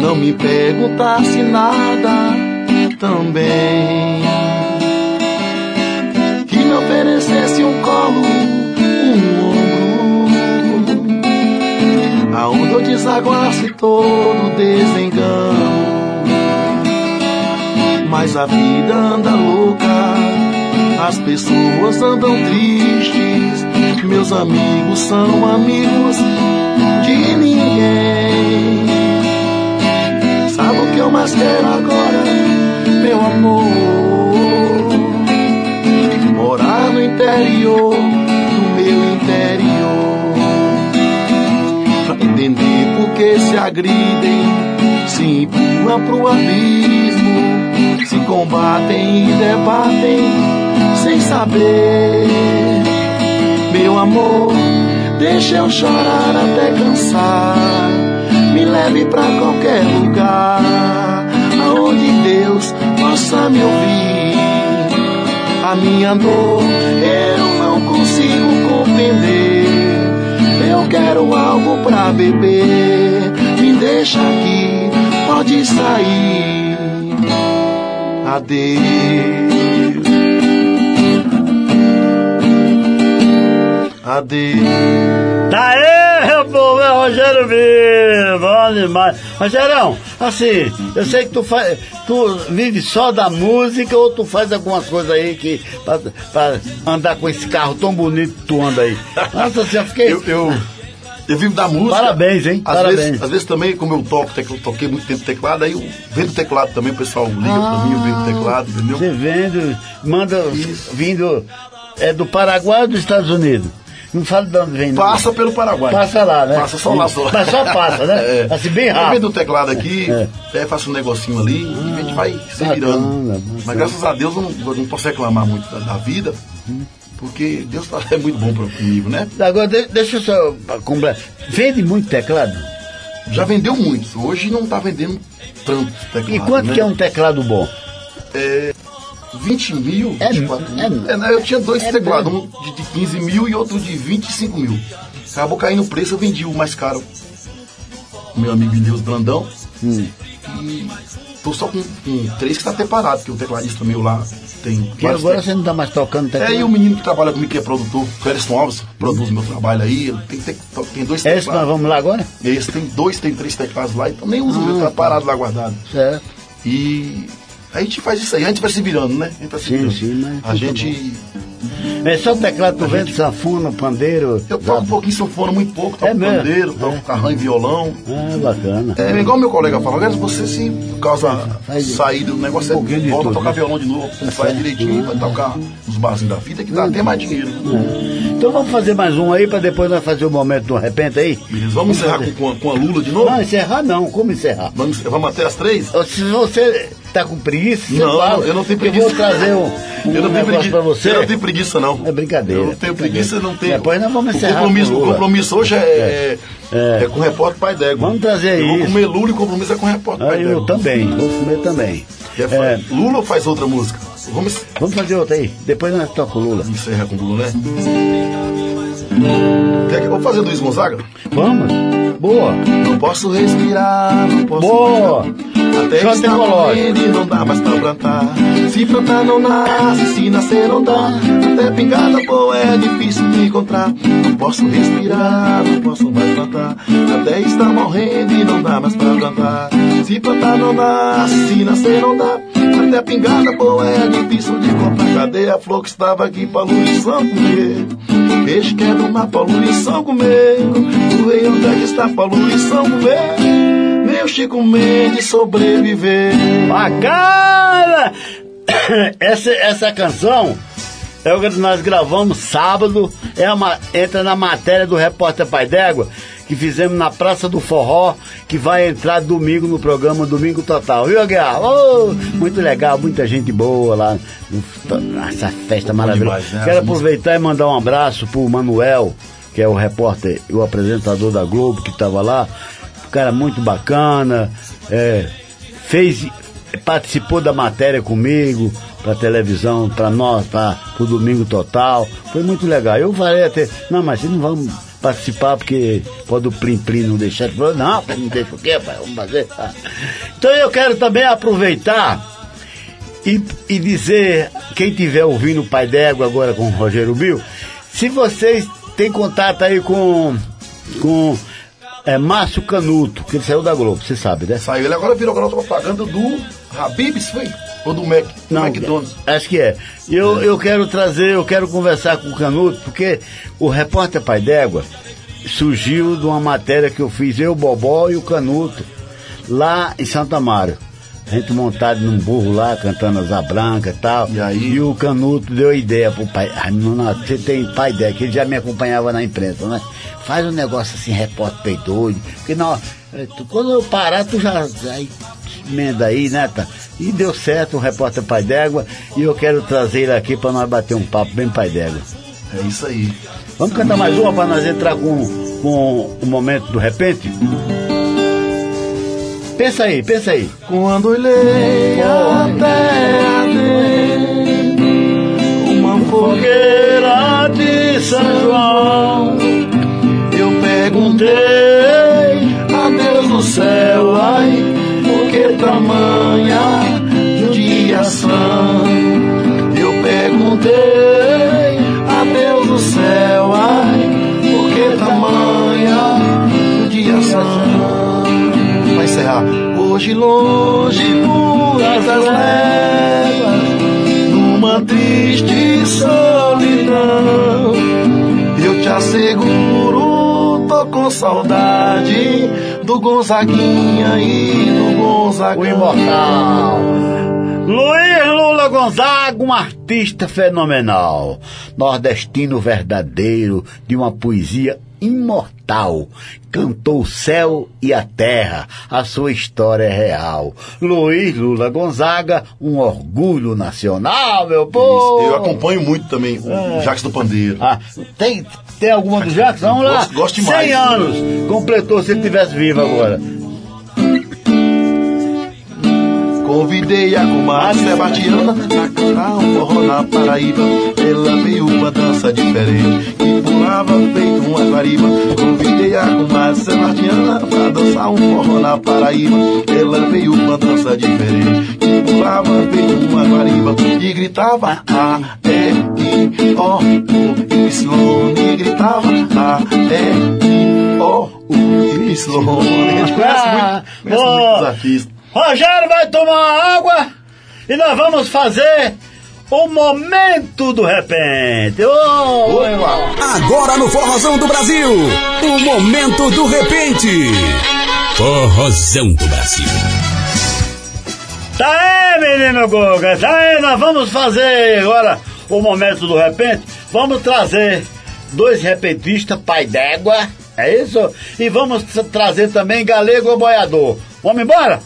não me perguntasse nada também, que me oferecesse um colo, um ombro, aonde eu desaguasse todo desengano. Mas a vida anda louca, As pessoas andam tristes, meus amigos são amigos de ninguém. Sabe o que eu mais quero agora, meu amor? Morar no interior, no meu interior, pra entender por que se agridem, se empurram pro abismo, se combatem e debatem sem saber. Meu amor, deixa eu chorar até cansar, me leve pra qualquer lugar, aonde Deus possa me ouvir. A minha dor eu não consigo compreender, eu quero algo pra beber, me deixa aqui, pode sair. Adeus, adeus. Tá aí, meu povo, é Rogério Bil, bom demais. Rogerão, assim, eu sei que tu vive só da música, ou tu faz algumas coisas aí que pra andar com esse carro tão bonito que tu anda aí. Nossa, assim, eu fiquei... Eu vivo da música. Parabéns, hein? Às vezes também, como eu toquei muito tempo teclado, aí eu vendo teclado também, o pessoal liga pra mim, eu vendo teclado, entendeu? Você vendo, manda, isso. Vindo... É do Paraguai ou dos Estados Unidos? Não fala de onde vem. Passa pelo Paraguai. Passa lá, né? Passa só lá, só. Mas só passa, né? É. Assim, bem rápido. Eu vendo o teclado aqui, até faço um negocinho ali, e a gente vai se virando. Mas graças a Deus eu não posso reclamar muito da vida, porque Deus é muito bom comigo, né? Agora, deixa eu só comprar. Vende muito teclado? Já vendeu muito. Hoje não está vendendo tanto teclado. E quanto, né? Que é um teclado bom? 20 mil, 24 mil. Eu tinha dois teclados, um de 15 mil e outro de 25 mil. Acabou caindo o preço, eu vendi o mais caro. Meu amigo Deus Brandão. E tô só com três que tá até parado, porque o tecladista meu lá tem... E agora você não tá mais tocando teclado? E o menino que trabalha comigo, que é produtor, o Clériston Alves, produz meu trabalho aí, tem dois teclados. Esse nós vamos lá agora? Esse tem três teclados lá, então nem uso o meu, tá parado lá guardado. Certo. E... a gente faz isso aí, a gente vai se virando, né? É só o teclado, tu vende sanfona, pandeiro? Eu toco um pouquinho sanfona, muito pouco, toco pandeiro, toco carranho, violão. Bacana. É igual meu colega fala, galera, você se causa sair do negócio, volta a tocar violão de novo, faz direitinho, vai tocar os barzinhos da fita, que dá até mais dinheiro. Então vamos fazer mais um aí, pra depois nós fazer o momento do repente aí. Beleza, vamos encerrar com a Lula de novo? Não, encerrar não, como encerrar? Vamos até as 3? Se você... tá com preguiça? Não, eu não tenho preguiça. Eu vou trazer um negócio pra você. Eu não tenho preguiça, não. É brincadeira. Eu não tenho preguiça, não tenho. Depois nós vamos encerrar. O compromisso hoje é com o repórter Paidégua. Vamos trazer aí. Eu vou comer Lula e o compromisso é com o repórter Paidégua. Eu também, vou comer também. Lula ou faz outra música? Vamos fazer outra aí. Depois nós toca o Lula. Encerra com o Lula, né? Vamos fazer do Luiz Gonzaga? Vamos. Boa. Não posso respirar, não posso... Boa. Até está morrendo e não dá mais pra plantar. Se plantar não nasce, se nascer não dá. Até pingada boa é difícil de encontrar. Não posso respirar, não posso mais plantar. Até está morrendo e não dá mais pra plantar. Se plantar não nasce, se nascer não dá. Até pingada boa é difícil de encontrar. Cadê a flor que estava aqui pra poluição comer? Peixe quer tomar poluição comer. O rei onde está poluição comer? Meu Chico Mendes sobreviver. Bacana! Essa canção é o que nós gravamos sábado. Entra na matéria do repórter Paidégua, que fizemos na Praça do Forró, que vai entrar domingo no programa Domingo Total, viu, Aguiar? Oh, muito legal, muita gente boa lá nessa festa maravilhosa. Demais, né? Quero aproveitar e mandar um abraço pro Manuel, que é o repórter e o apresentador da Globo, que estava lá. Cara muito bacana, participou da matéria comigo, pra televisão, pra nós, pro Domingo Total, foi muito legal. Eu falei até, não, mas vocês não vão participar porque pode o plim-plim não deixar. Ele falou, não deixa o quê, pai? Vamos fazer. Então eu quero também aproveitar e dizer, quem estiver ouvindo o Paidégua agora com o Rogério Bil, se vocês têm contato aí com Márcio Canuto, que ele saiu da Globo, você sabe, né? Saiu, ele agora virou garoto propaganda do Habib's, foi? Ou do Mac, do não, McDonald's. Acho que é. Eu quero trazer, eu quero conversar com o Canuto, porque o repórter Pai d'Égua surgiu de uma matéria que eu fiz, eu, o Bobó e o Canuto, lá em Santo Amaro. A gente montado num burro lá, cantando Asa Branca e tal. E aí? E o Canuto deu ideia pro pai. Raimundo Nonato, você tem pai ideia, que ele já me acompanhava na imprensa, né? Faz um negócio assim, repórter peidoide. Porque não, quando eu parar, tu já aí, emenda aí, né, tá? E deu certo o repórter Pai d'Égua. E eu quero trazer ele aqui pra nós bater um papo bem Pai d'Égua. É isso aí. Vamos cantar mais uma pra nós entrar com o momento do repente? Pensa aí, pensa aí. Quando olhei a terra dele, uma fogueira de São João, eu perguntei a Deus do céu, ai, por que tamanha judiação? Eu perguntei a Deus do céu, ai, por que tamanha judiação? Vai encerrar. Hoje longe puras as léguas, numa triste solidão, eu te asseguro, tô com saudade do Gonzaguinha e do Gonzagão. O imortal Luiz Lula Gonzaga, um artista fenomenal, nordestino verdadeiro, de uma poesia imortal, cantou o céu e a terra, a sua história é real. Luiz Lula Gonzaga, um orgulho nacional, meu povo. Isso. Eu acompanho muito também o Jacques do Pandeiro. Ah, tem alguma do Jacques? Vamos lá. Gosto demais. 100 anos, completou se ele estivesse vivo agora. Convidei a comadre Sebastiana a cantar um forró na Paraíba. Ela veio uma dança diferente que pulava feito uma guariba. Convidei a comadre Sebastiana pra dançar um forró na Paraíba. Ela veio uma dança diferente que pulava feito uma guariba. E gritava A, E, I, O, U, Y. E gritava A, E, I, O, U, Y. A gente conhece muitos artistas. Rogério vai tomar água e nós vamos fazer o momento do repente. Oh, agora no Forrozão do Brasil, o momento do repente. Forrozão do Brasil. Tá aí, menino Guga, tá aí, nós vamos fazer agora o momento do repente. Vamos trazer dois repentistas, Pai d'Égua, é isso? E vamos trazer também Galego ou Boiador. Vamos embora?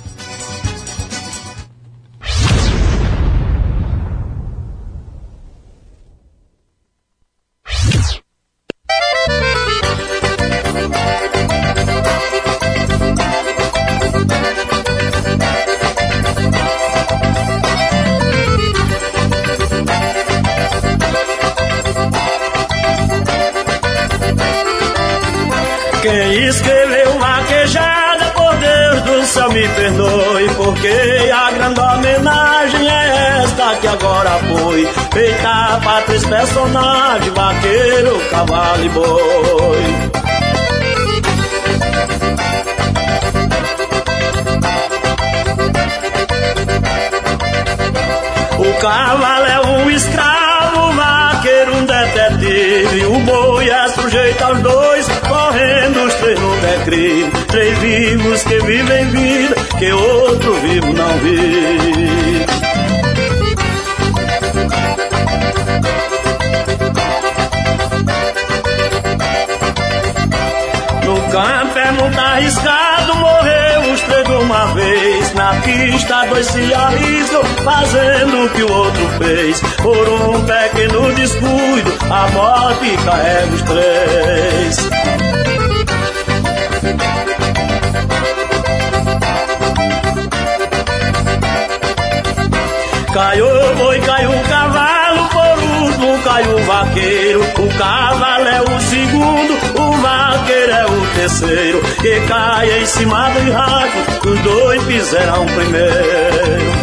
Feita pra três personagens, vaqueiro, cavalo e boi. O cavalo é um escravo, o vaqueiro um detetive, o boi é sujeito aos dois, correndo os três no decreto. Três vivos que vivem vida, que outro vivo não vive. Campo é muito arriscado, morreu os três de uma vez. Na pista dois se arriscam, fazendo o que o outro fez. Por um pequeno descuido, a morte carrega os três. Caiu o boi, caiu o cavalo, por último caiu o vaqueiro. O cavalo é o segundo, o vaqueiro é o terceiro. Que cai em cima do rato, os dois fizeram primeiro.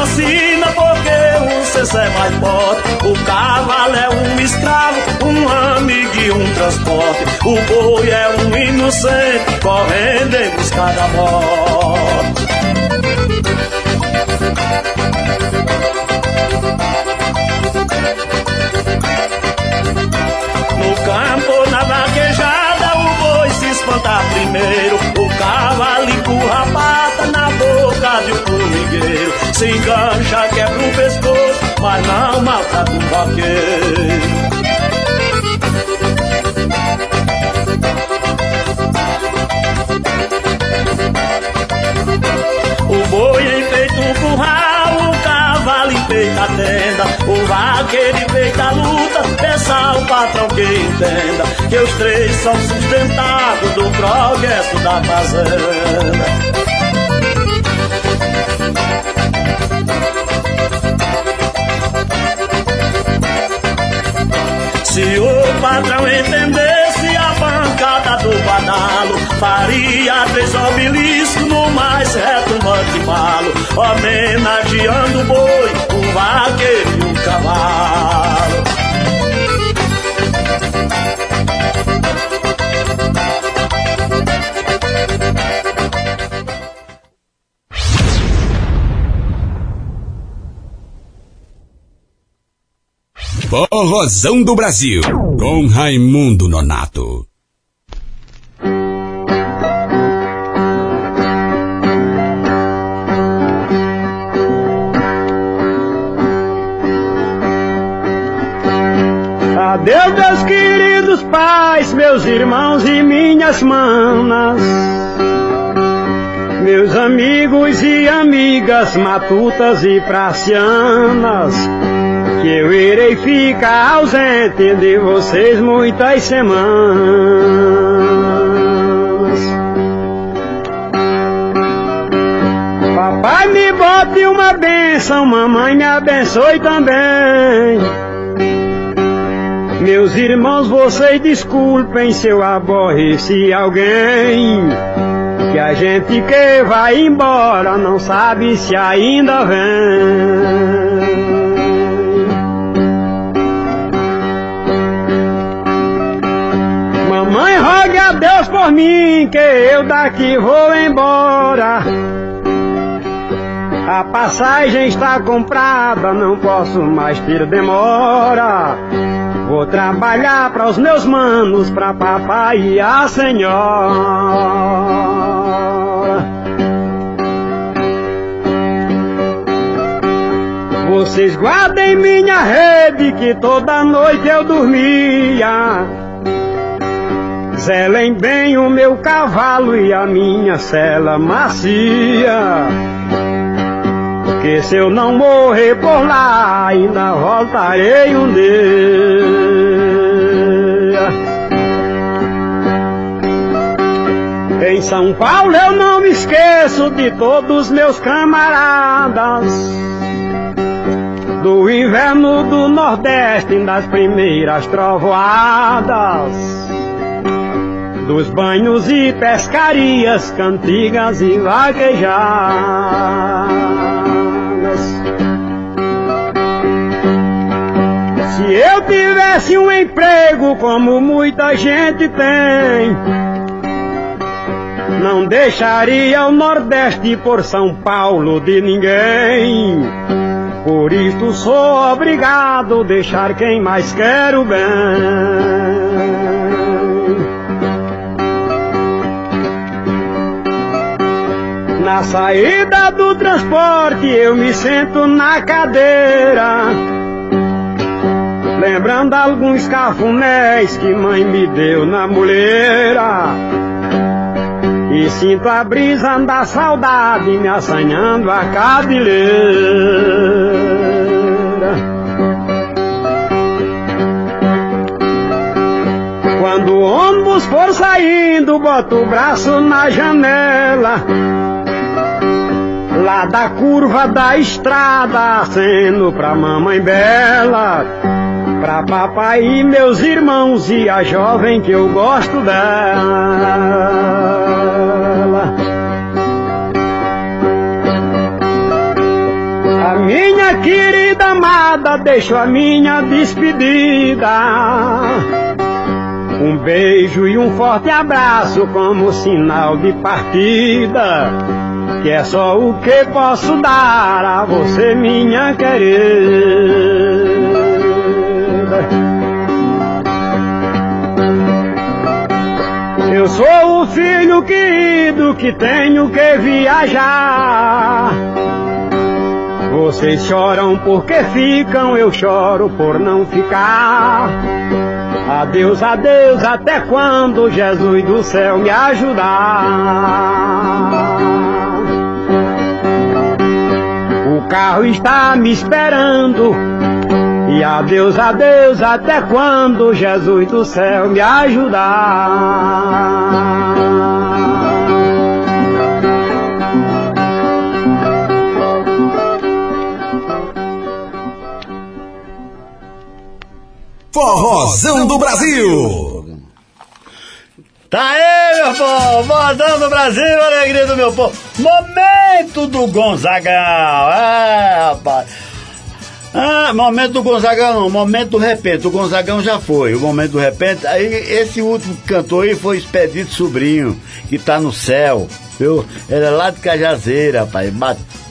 chacina, porque o Cessé é mais forte. O cavalo é um escravo, um amigo e um transporte. O boi é um inocente, correndo em busca da morte. No campo, na vaquejada, o boi se espanta primeiro. O cavalo empurra a pata na boca de um formigueiro. Se engancha, quebra o pescoço, mas não mata do vaqueiro. O boi enfeita o curral, o cavalo enfeita a tenda, o vaqueiro enfeita a luta, peça o patrão que entenda, que os três são sustentados do progresso da fazenda. Se o patrão entendesse a bancada do badalo, faria três obeliscos no mais reto mantimalo, homenageando o boi, o vaqueiro e o cavalo. Forrozão do Brasil, com Raimundo Nonato. Adeus, meus queridos pais, meus irmãos e minhas manas, meus amigos e amigas matutas e pracianas, que eu irei ficar ausente de vocês muitas semanas. Papai, me bote uma bênção, mamãe, me abençoe também. Meus irmãos, vocês desculpem se eu aborreci alguém, que a gente que vai embora não sabe se ainda vem. Mãe, rogue a Deus por mim, que eu daqui vou embora. A passagem está comprada, não posso mais ter demora. Vou trabalhar para os meus manos, para papai e a senhora. Vocês guardem minha rede, que toda noite eu dormia. Selem bem o meu cavalo e a minha sela macia, que se eu não morrer por lá, ainda voltarei um dia. Em São Paulo eu não me esqueço de todos meus camaradas, do inverno do Nordeste e das primeiras trovoadas, dos banhos e pescarias, cantigas e vaquejadas. Se eu tivesse um emprego como muita gente tem, não deixaria o Nordeste por São Paulo de ninguém. Por isso sou obrigado a deixar quem mais quero bem. Na saída do transporte eu me sento na cadeira, lembrando alguns cafunéis que mãe me deu na mulheira, e sinto a brisa da saudade me assanhando a cabeleira. Quando o ônibus for saindo, boto o braço na janela, lá da curva da estrada, aceno pra mamãe bela, pra papai e meus irmãos e a jovem que eu gosto dela. A minha querida amada, deixo a minha despedida. Um beijo e um forte abraço como sinal de partida, que é só o que posso dar a você, minha querida. Eu sou o filho querido que tenho que viajar. Vocês choram porque ficam, eu choro por não ficar. Adeus, adeus, até quando Jesus do céu me ajudar? O carro está me esperando. E adeus, adeus, até quando Jesus do céu me ajudar? Forrozão do Brasil! Tá aí, meu povo! Forrozão do Brasil, alegria do meu povo! Momento do Gonzagão! É, rapaz! Ah, momento do Gonzagão não, momento do repente. O Gonzagão já foi, o momento do repente. Aí, esse último que cantou aí foi Expedito Sobrinho, que tá no céu. Viu? Ele é lá de Cajazeira, rapaz.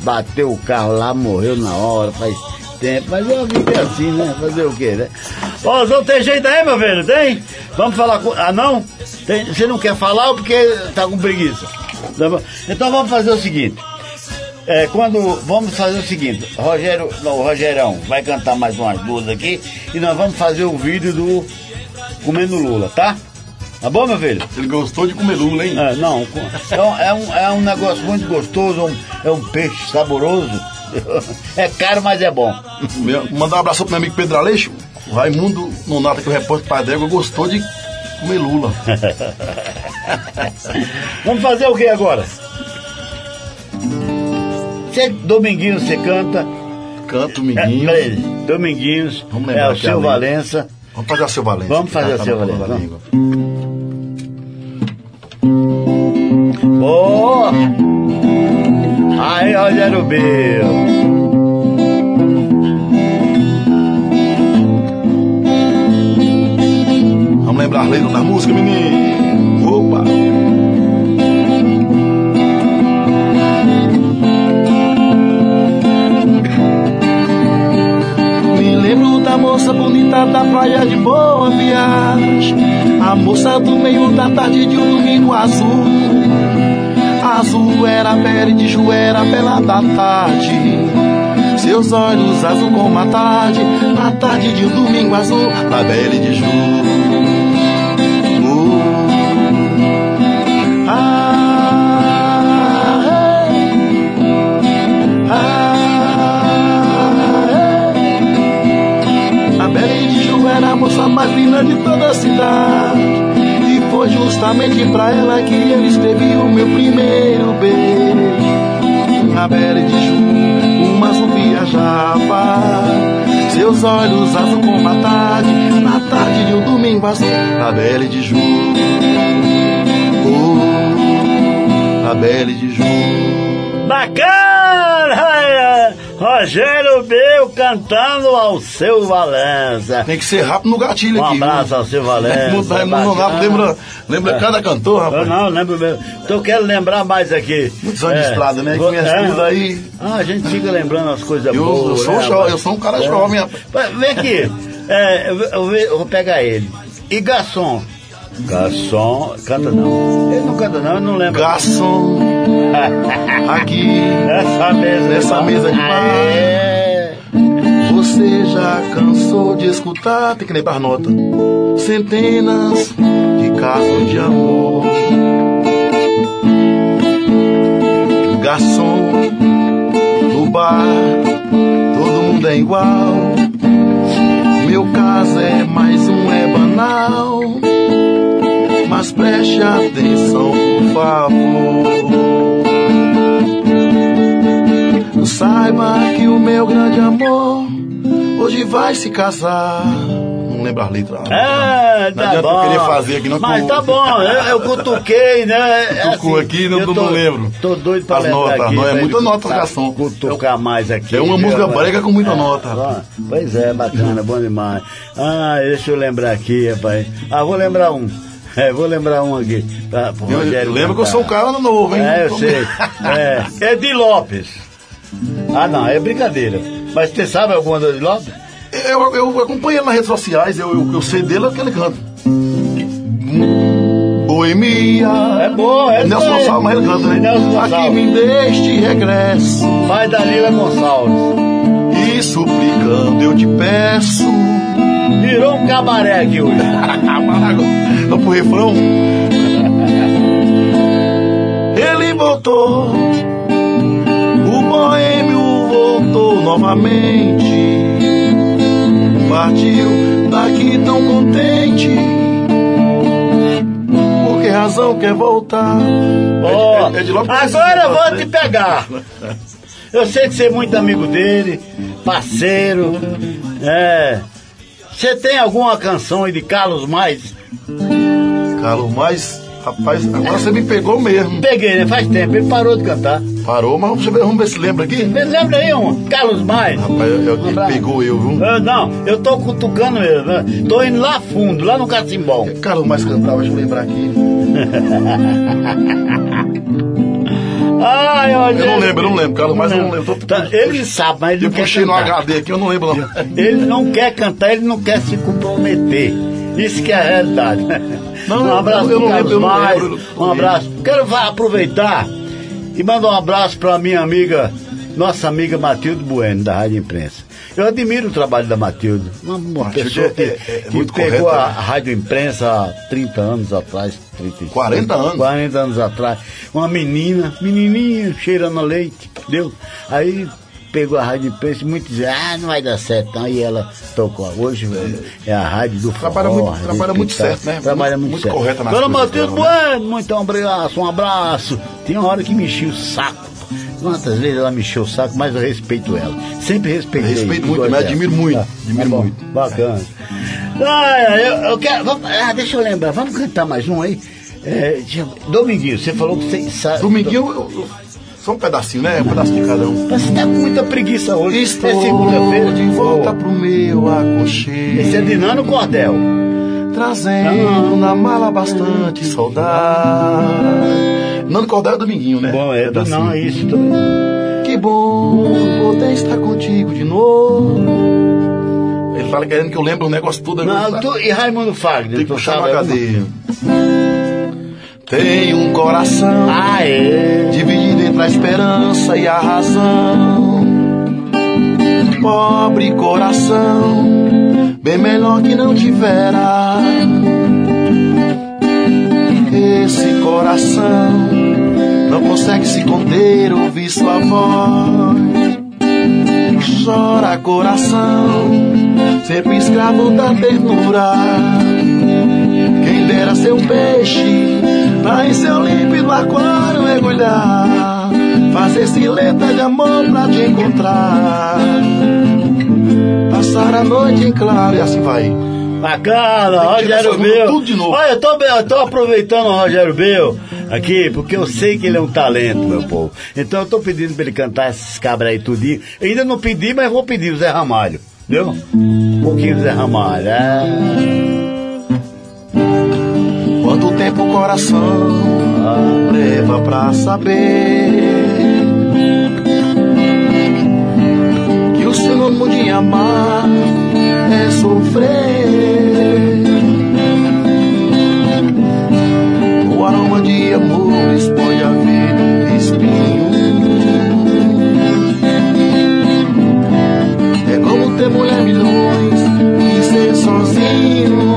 Bateu o carro lá, morreu na hora, faz tempo, mas eu vivi assim, né? Fazer o quê, né? Ó, não tem jeito aí, meu velho, tem? Vamos falar com... Ah, não? Tem... Você não quer falar porque tá com preguiça? Então vamos fazer o seguinte. Vamos fazer o seguinte. O Rogerão vai cantar mais umas duas aqui e nós vamos fazer o vídeo do Comendo Lula, tá? Tá bom, meu filho? Ele gostou de comer lula, hein? É, não. É um negócio muito gostoso, é um peixe saboroso. É caro, mas é bom. Mandar um abraço pro meu amigo Pedro Aleixo. O Raimundo Nonato, que é o repórter Paidégua, gostou de comer lula. Vamos fazer o que agora? Dominguinhos, você canta. Canto, Minguinhos. Dominguinhos, o Seu Valença. Vamos fazer o Seu Valença. Vamos fazer o Seu Valença. Boa! Aí, Rogério Bil. Lembrar leiro da música, menino. Opa! Me lembro da moça bonita da praia de Boa Viagem, a moça do meio da tarde de um domingo azul. Azul era a pele de joelha pela da tarde, seus olhos azul como a tarde, na tarde de um domingo azul, na pele de Ju. A pele de Ju era a moça mais linda de toda a cidade, e foi justamente pra ela que eu escrevi o meu primeiro beijo. Na pele de Ju, uma azul viajava, seus olhos azul como a tarde, na tarde de um domingo azul, na bela de Ju, na bela de Ju. Bacana! Rogério Bil cantando ao Seu Valença. Tem que ser rápido no gatilho aqui. Um abraço ao Seu Valença. Lembra cada cantor, rapaz? Eu não, lembro mesmo. Então eu quero lembrar mais aqui. Muitos anos de estrada, né? Conhece tudo aí. Ah, a gente fica lembrando as coisas boas. Eu sou um cara jovem. Vem aqui. Eu vou pegar ele. E garçom? Garçom, canta não. Ele não canta não, eu não lembro. Garçom, aqui, nessa mesa de bar, você já cansou de escutar, tem que lembrar a nota, centenas de casos de amor. Garçom, no bar, todo mundo é igual, meu caso é mais um, é banal. Mas preste atenção, por favor. Saiba que o meu grande amor hoje vai se casar. não lembro as letras. É, não tá bom. Eu queria fazer aqui, não. Mas tá bom, eu cutuquei, né? Cutucou assim, aqui, não lembro. Tô doido pra lembrar aqui. É muita nota, Cação. Cutucar mais aqui. É uma música brega com muita nota. Ó, pois é, bacana, bom demais. Ah, deixa eu lembrar aqui, rapaz. Ah, vou lembrar um. É, vou lembrar um aqui. Tá, lembra que eu sou um cara novo, hein? É, eu sei. É Edi Lopes. Ah, não, é brincadeira. Mas você sabe alguma do Edi Lopes? Eu acompanho ele nas redes sociais, eu sei dele, é que ele canta. Boemia. É bom, é Nelson Gonçalves, mas ele canta, né? Aqui me deste regresso. Vai da Lila Gonçalves. E suplicando eu te peço. Virou um cabaré aqui hoje. Vamos pro refrão. Ele voltou, o boêmio voltou novamente. Partiu daqui tão contente. Por que razão quer voltar? Oh, agora eu vou te pegar. Eu sei que você é muito amigo dele, parceiro. É. Você tem alguma canção aí de Carlos Mais? Carlos Mais? Rapaz, agora você me pegou mesmo. Peguei, né? Faz tempo, ele parou de cantar. Parou, mas vamos ver se lembra aqui. Lembra aí um, Carlos Mais. Rapaz, ele pegou eu, viu? Eu tô cutucando ele, né? Tô indo lá fundo, lá no Cacimbão. Carlos Mais cantava, deixa eu lembrar aqui. Ai, eu não lembro, Carlos Mais eu não lembro. Ele sabe, mas ele não quer cantar. Eu puxei no HD aqui, eu não lembro não. Ele não quer cantar, ele não quer se comprometer. Isso que é a realidade. Não, um abraço pro Carlos Mais, um abraço. Quero aproveitar e mandar um abraço pra minha amiga, nossa amiga Matilde Bueno, da Rádio Imprensa. Eu admiro o trabalho da Matilde, uma pessoa que pegou correta, a Rádio Imprensa há 30 anos atrás, 35, 40 anos atrás, uma menininha, cheirando a leite, entendeu? Aí pegou a Rádio Imprensa e muitos dizem, não vai dar certo, não. E ela tocou. Hoje é a rádio do forró. Trabalha muito certo, né? Trabalha muito certo. Correta na Dona Matilde Bueno, muito obrigado, um abraço. Tem uma hora que me enchia o saco. Quantas vezes ela me encheu o saco, mas eu respeito ela. Sempre respeitei. Respeito muito, mas admiro muito. Admiro muito. Bacana. Eu quero. Deixa eu lembrar, vamos cantar mais um aí? Dominguinho, você falou que você sabe. Dominguinho. Só um pedacinho, né? Um pedacinho de cada um. Você tá com muita preguiça hoje. Estou segunda-feira de volta pro meu aconchego. Esse é de Nano Cordel. Trazendo na mala bastante saudade. Nano Cordel é Dominguinho, né? Bom, não, é isso também. Que bom poder estar contigo de novo. Ele fala querendo que eu lembre um negócio tudo. Não, e Raimundo Fagner? Tem que puxar uma cadeia. Tem um coração dividido entre a esperança e a razão. Pobre coração, bem melhor que não tivera. Esse coração não consegue se conter, ouvir sua voz. Chora coração, sempre escravo da ternura. Quem dera ser um peixe pra em seu límpido aquário mergulhar, fazer sileta de amor pra te encontrar, passar a noite em claro. E assim vai. Bacana, Rogério Bil. Olha, eu tô aproveitando o Rogério Bil aqui, porque eu sei que ele é um talento, meu povo. Então eu tô pedindo pra ele cantar esses cabras aí tudinho. Eu ainda não pedi, mas vou pedir o Zé Ramalho, entendeu? Um pouquinho do Zé Ramalho. Quanto tempo o coração leva pra saber que o sinônimo de amar é sofrer. O aroma de amor expõe a vida espinho. É como ter mulher milhões e ser sozinho.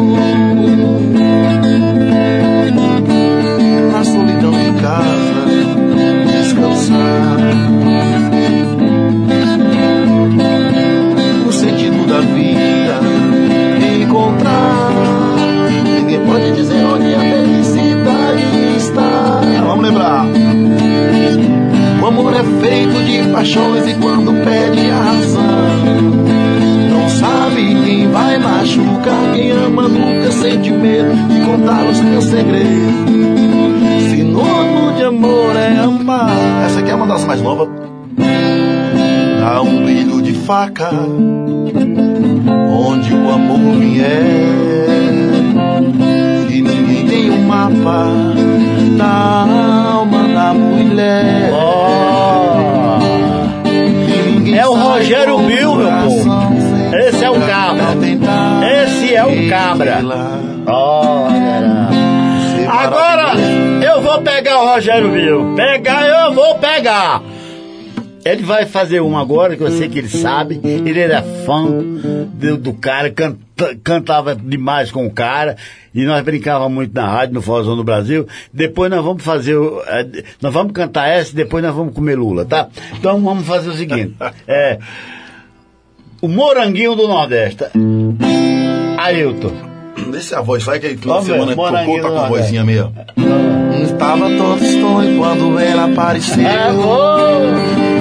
Na solidão de casa, descansar. O sentido da vida prazer de contar os teus segredos. Sinônimo de amor é amar. Essa aqui é uma das mais novas. Há um brilho de faca onde o amor vier, e ninguém tem um mapa da alma da mulher. Oh. É o Rogério Bil, meu povo. Esse é o cabra. Esse é o cabra. Ó, oh, agora eu vou pegar o Rogério Bil. Pegar, eu vou pegar. Ele vai fazer um agora, que eu sei que ele sabe. Ele era fã do cara, cantava demais com o cara. E nós brincávamos muito na rádio, no Forrozão do Brasil. Depois nós vamos fazer... nós vamos cantar essa e depois nós vamos comer lula, tá? Então vamos fazer o seguinte. É, o Moranguinho do Nordeste. Ailton. Esse é a voz, sabe que toda semana tocou, tá com vozinha mesmo. Estava todo estranho quando ela apareceu. É, oh,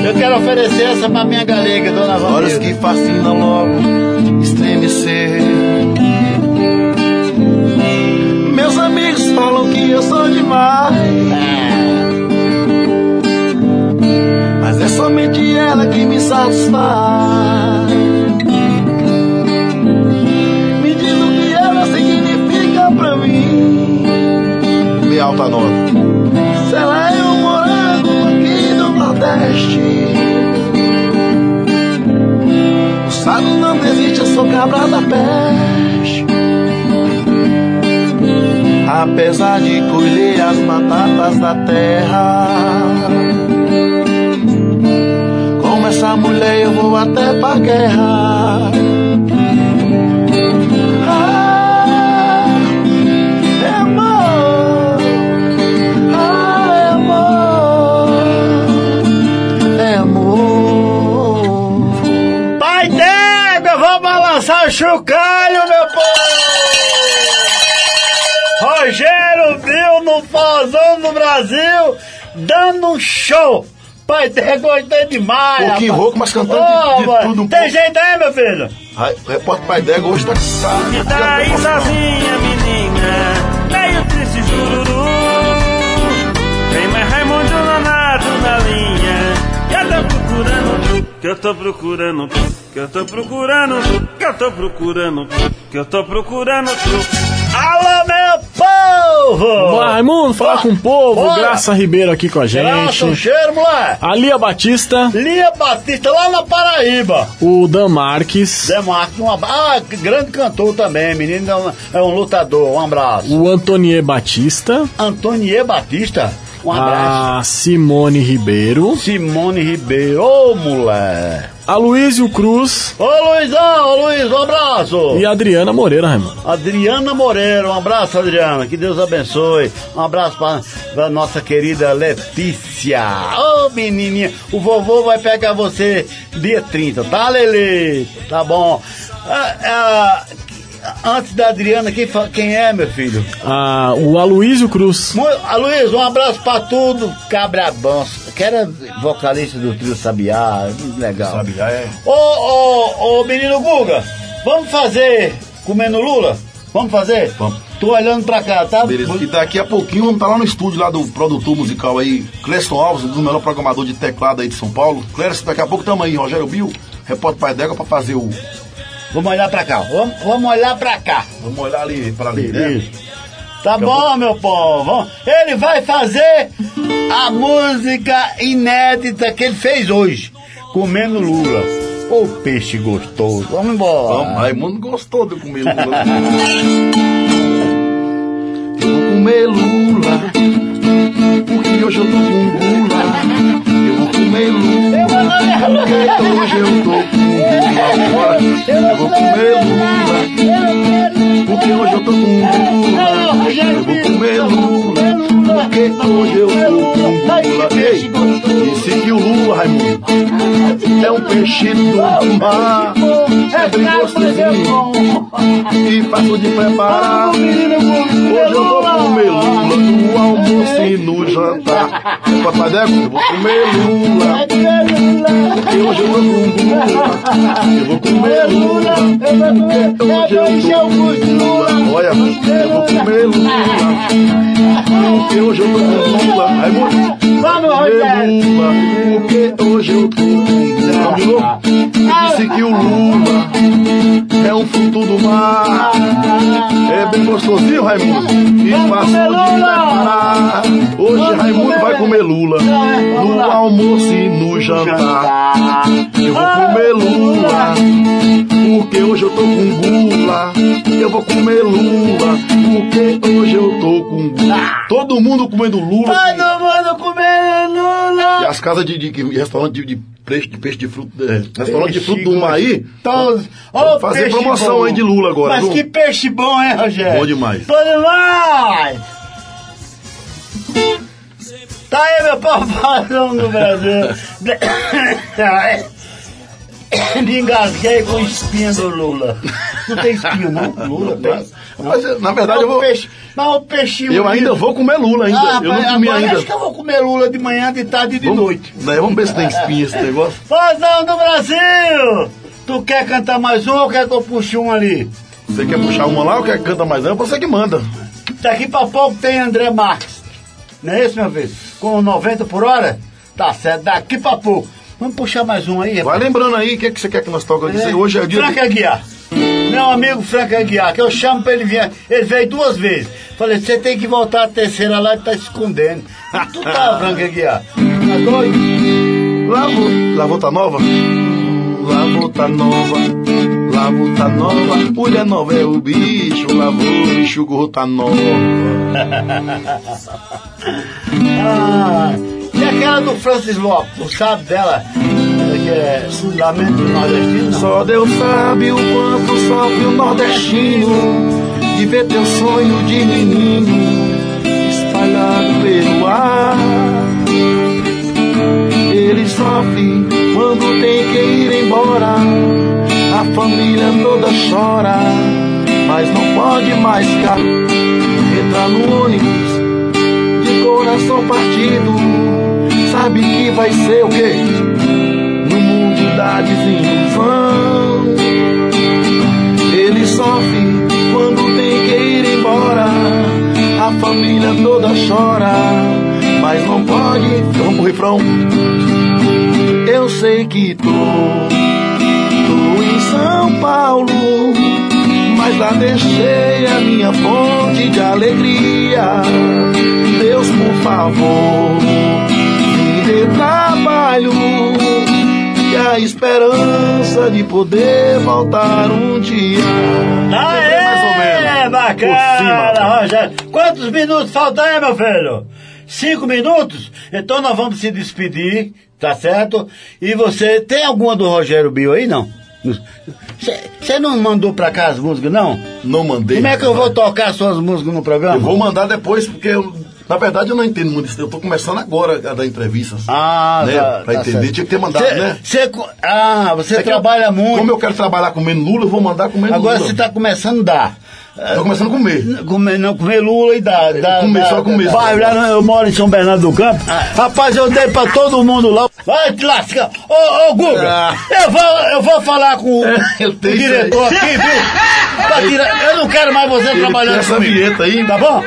eu quero oferecer essa pra minha galega, dona Vanessa. Olhos que fascinam logo estremecer. Meus amigos falam que eu sou demais, mas é somente ela que me satisfaz. Me diz o que ela significa pra mim. Me alta nota. Se ela é um morango aqui do Nordeste, o sado não desiste, eu sou cabra da peste. Apesar de colher as batatas da terra, com essa mulher eu vou até pra guerra. Chucalho, meu povo! Rogério Bil no Forrozão do Brasil dando um show! Pai, gostei demais! Pouquinho rouco, mas cantando de tudo um pouco. Tem jeito aí, meu filho? Repórter Paidégua hoje tá cansado. Me dá aí sozinha, menina, meio triste, jururu. Tem mais Raimundo Nonato na linha. Eu tô procurando tu, que eu tô procurando tu. Que eu tô procurando, que eu tô procurando, que eu tô procurando. Alô, meu povo! Raimundo, falar com o povo. Bora. Graça Ribeiro aqui com a gente. Graça, um cheiro, moleque. A Lia Batista. Lia Batista, lá na Paraíba. O Dan Marques. Dan Marques, grande cantor também, menino, é um lutador, um abraço. O Antonier Batista. Antonier Batista? Um abraço. A Simone Ribeiro. Simone Ribeiro, ô, moleque. A Aloysio Cruz. Ô, Luizão, ô, Luiz, um abraço. E a Adriana Moreira, Raimundo. Adriana Moreira, um abraço, Adriana. Que Deus abençoe. Um abraço pra nossa querida Letícia. Ô, menininha, o vovô vai pegar você dia 30, tá, Lelê? Tá bom. Antes da Adriana, quem é, meu filho? Ah, o Aloysio Cruz. Aloysio, um abraço pra tudo, cabrabão. Que era vocalista do trio Sabiá, legal. Sabiá é. Ô, menino Guga, vamos fazer comendo lula? Vamos fazer? Vamos. Tô olhando pra cá, tá? Beleza, e daqui a pouquinho vamos estar lá no estúdio lá do produtor musical aí, Cleston Alves, um dos melhores programadores de teclado aí de São Paulo. Cleston, daqui a pouco tamo aí, Rogério Bil, repórter Paidégua, pra fazer o... Vamos olhar pra cá, vamos olhar pra cá. Vamos olhar ali, pra ali, né? Tá bom, meu povo. Ele vai fazer a música inédita que ele fez hoje, comendo lula. Ô, peixe gostoso. Vamos embora. Vamos, Raimundo gostou de comer lula. Eu vou comer lula, porque hoje eu tô com lula. Eu vou comer lula, porque hoje eu tô com lula. Eu vou comer lula, porque hoje eu tô com lula. Eu vou comer lula, porque hoje eu tô com lula. Ei, disse que o lula, Raimundo, é um peixe do mar. É bem gostosinho e fácil de preparar. Hoje eu vou comer lula no almoço e no jantar. Papai Deco, eu vou comer lula. Porque hoje eu tô com lula. Eu vou comer lula. Porque hoje eu tô com lula. Olha, eu vou comer lula. Porque hoje eu tô com lula. Raimundo, vamos, Rogério. Porque hoje eu tô com lula. Disse que o lula é um fruto do mar. É bem gostosinho, Raimundo. E fácil de preparar. Hoje Raimundo vai comer lula no almoço e no jantar. Eu vou comer lula porque hoje eu tô com gula. Eu vou comer lula porque hoje eu tô com gula. Todo mundo comendo lula. Todo mundo comendo lula. E as casas de restaurante de peixe de fruto, restaurante de fruto do mar aí, vamos fazer promoção aí de lula agora. Mas viu? Que peixe bom, hein, Rogério? Bom demais. Bom demais! Tá aí, meu povo, Rosão do Brasil. Me engasguei com o espinho do lula. Não tem espinho, não? Lula não, tem. Não. Mas, na verdade, eu ainda vou comer lula ainda. Ah, eu não comi ainda. Acho que eu vou comer lula de manhã, de tarde e de noite. Daí vamos ver se tem espinho esse negócio. Rosão do Brasil! Tu quer cantar mais um ou quer que eu puxe um ali? Você quer puxar uma lá ou quer que canta mais um? Você que manda. Daqui pra pouco tem André Marques. Não é isso, meu filho? Com 90 por hora? Tá certo, daqui pra pouco. Vamos puxar mais um aí, rapaz. Vai lembrando aí, o que é que você quer que nós toque? Hoje é o dia Frank Aguiar. Meu amigo Frank Aguiar, que eu chamo pra ele vir. Ele veio duas vezes. Falei, você tem que voltar a terceira lá e tá se escondendo. E tu tá, Frank Aguiar. Tá doido? Lá vou tá nova? Lá vou tá nova. Lavou tá nova, mulher nova é o bicho, lavou, enxugou tá nova. Ah, e aquela do Francis Lopes, tu sabe dela? Que é Lamento do Nordestino? Só Deus sabe o quanto sofre o nordestino de ver teu sonho de menino espalhado pelo ar. Ele sofre quando tem que ir embora. A família toda chora, mas não pode mais ficar. Entra no ônibus, de coração partido. Sabe que vai ser o quê? No mundo da desilusão. Ele sofre quando tem que ir embora. A família toda chora, mas não pode. Vamos pro refrão. Eu sei que tô em São Paulo, mas lá deixei a minha fonte de alegria. Deus, por favor, me dê trabalho e a esperança de poder voltar um dia. Aê, mais ou menos. Bacana, Rogério. Quantos minutos faltam aí, meu filho? 5 minutos? Então nós vamos se despedir, tá certo? E você, tem alguma do Rogério Bil aí, não? Você não mandou pra cá as músicas, não? Não mandei. Como é que eu vou tocar suas músicas no programa? Eu vou mandar depois, porque na verdade eu não entendo muito isso. Eu tô começando agora a dar entrevista. Assim, né? Pra entender, certo. Tinha que ter mandado, né? Você trabalha muito. Como eu quero trabalhar comendo lula, eu vou mandar comendo lula. Agora você tá começando a dar. Tô começando a comer. Não, comer lula e comer. Eu moro em São Bernardo do Campo. Rapaz, eu dei pra todo mundo lá. Vai te lascar. Ô, Guga, eu vou falar com o diretor aqui, viu? Eu não quero mais você trabalhando essa comigo. Vinheta aí, tá bom?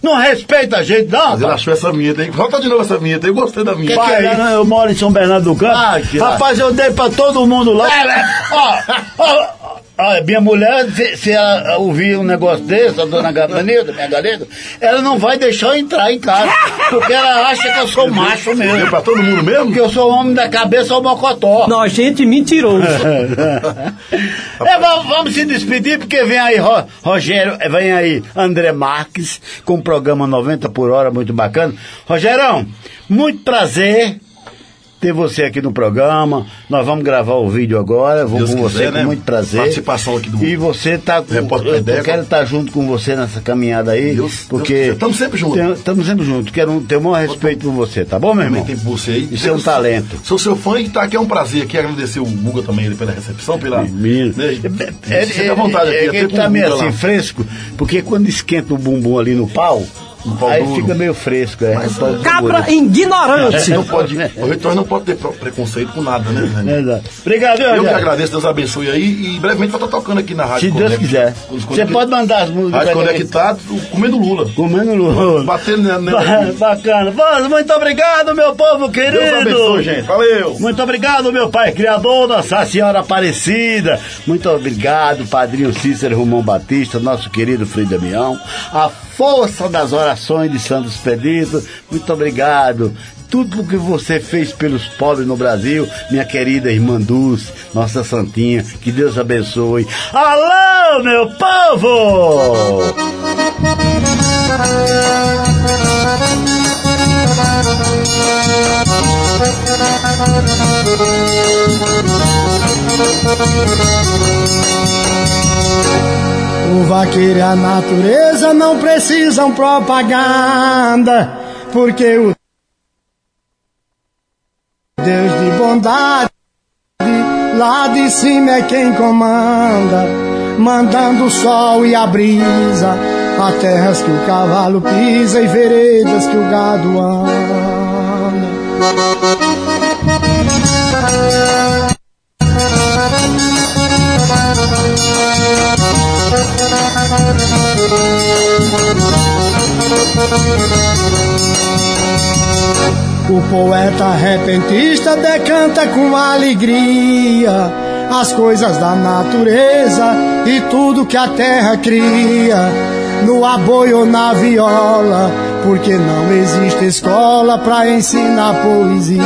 Não respeita a gente, não. Mas ele achou essa vinheta aí. Volta de novo essa vinheta aí. Eu gostei da vinheta. Eu moro em São Bernardo do Campo. Rapaz, eu dei pra todo mundo lá. Minha mulher, se ela ouvir um negócio desse, a dona Gabanilda, minha galera, ela não vai deixar eu entrar em casa, porque ela acha que eu sou macho mesmo. É pra todo mundo mesmo? Porque eu sou homem da cabeça ou mocotó. Não, gente, mentiroso. Vamos se despedir, porque vem aí Rogério, vem aí André Marques, com um programa 90 por hora, muito bacana. Rogerão, muito prazer ter você aqui no programa. Nós vamos gravar o vídeo agora. Vou Deus com quiser, você, né? Com muito prazer. Participação aqui do... E você tá... Eu quero estar junto com você nessa caminhada aí, Deus, porque... Estamos sempre juntos. Estamos sempre juntos. Quero ter o maior respeito por você, tá bom, meu irmão? Tem por você aí. Isso é um talento. Sou seu fã e está aqui, é um prazer. Quero agradecer o Guga também pela recepção, pela... Ele tá meio assim, fresco, porque quando esquenta o bumbum ali no pau... Aí duro. Fica meio fresco, é. Mas, um cabra duro. Ignorante. Não pode, né? O reitor não pode ter preconceito com nada, né? Exato. Obrigado, eu que agradeço, Deus abençoe aí. E brevemente vai estar tocando aqui na Rádio. Se Deus quiser. Você pode mandar as músicas. Rádio Conectados, comendo Lula. Comendo Lula. Batendo, né? Bacana. Muito obrigado, meu povo querido. Deus abençoe, gente. Valeu. Muito obrigado, meu Pai Criador, Nossa Senhora Aparecida. Muito obrigado, Padrinho Cícero Romão Batista, nosso querido Frei Damião. A força das orações de Santos Pedrito, muito obrigado. Tudo o que você fez pelos pobres no Brasil, minha querida irmã Dulce, nossa santinha, que Deus abençoe. Alô, meu povo! O vaqueiro e a natureza não precisam propaganda, porque o Deus de bondade lá de cima é quem comanda, mandando o sol e a brisa a terras que o cavalo pisa e veredas que o gado anda. O poeta repentista decanta com alegria as coisas da natureza e tudo que a terra cria, no aboi ou na viola, porque não existe escola pra ensinar poesia.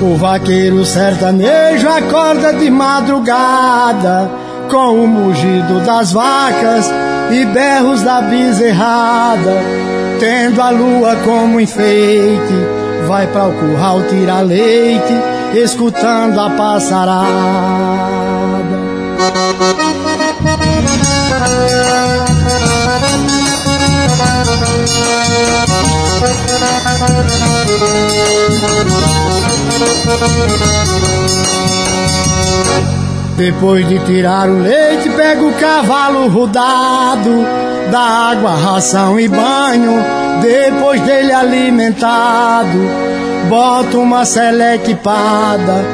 O vaqueiro sertanejo acorda de madrugada com o mugido das vacas e berros da bezerrada, tendo a lua como enfeite, vai para o curral tirar leite, escutando a passarada. Depois de tirar o leite, pega o cavalo rodado, dá água, ração e banho. Depois dele alimentado, bota uma selequipada,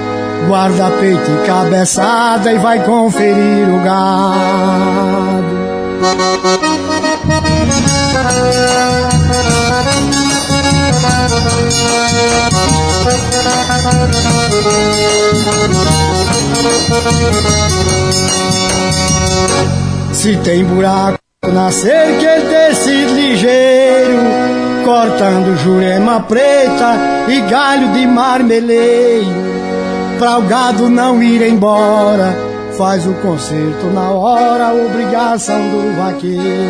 guarda peito e cabeçada e vai conferir o gado. Se tem buraco na cerca, ele desce ligeiro, cortando jurema preta e galho de marmeleiro. Pra o gado não ir embora, faz o concerto na hora, obrigação do vaqueiro.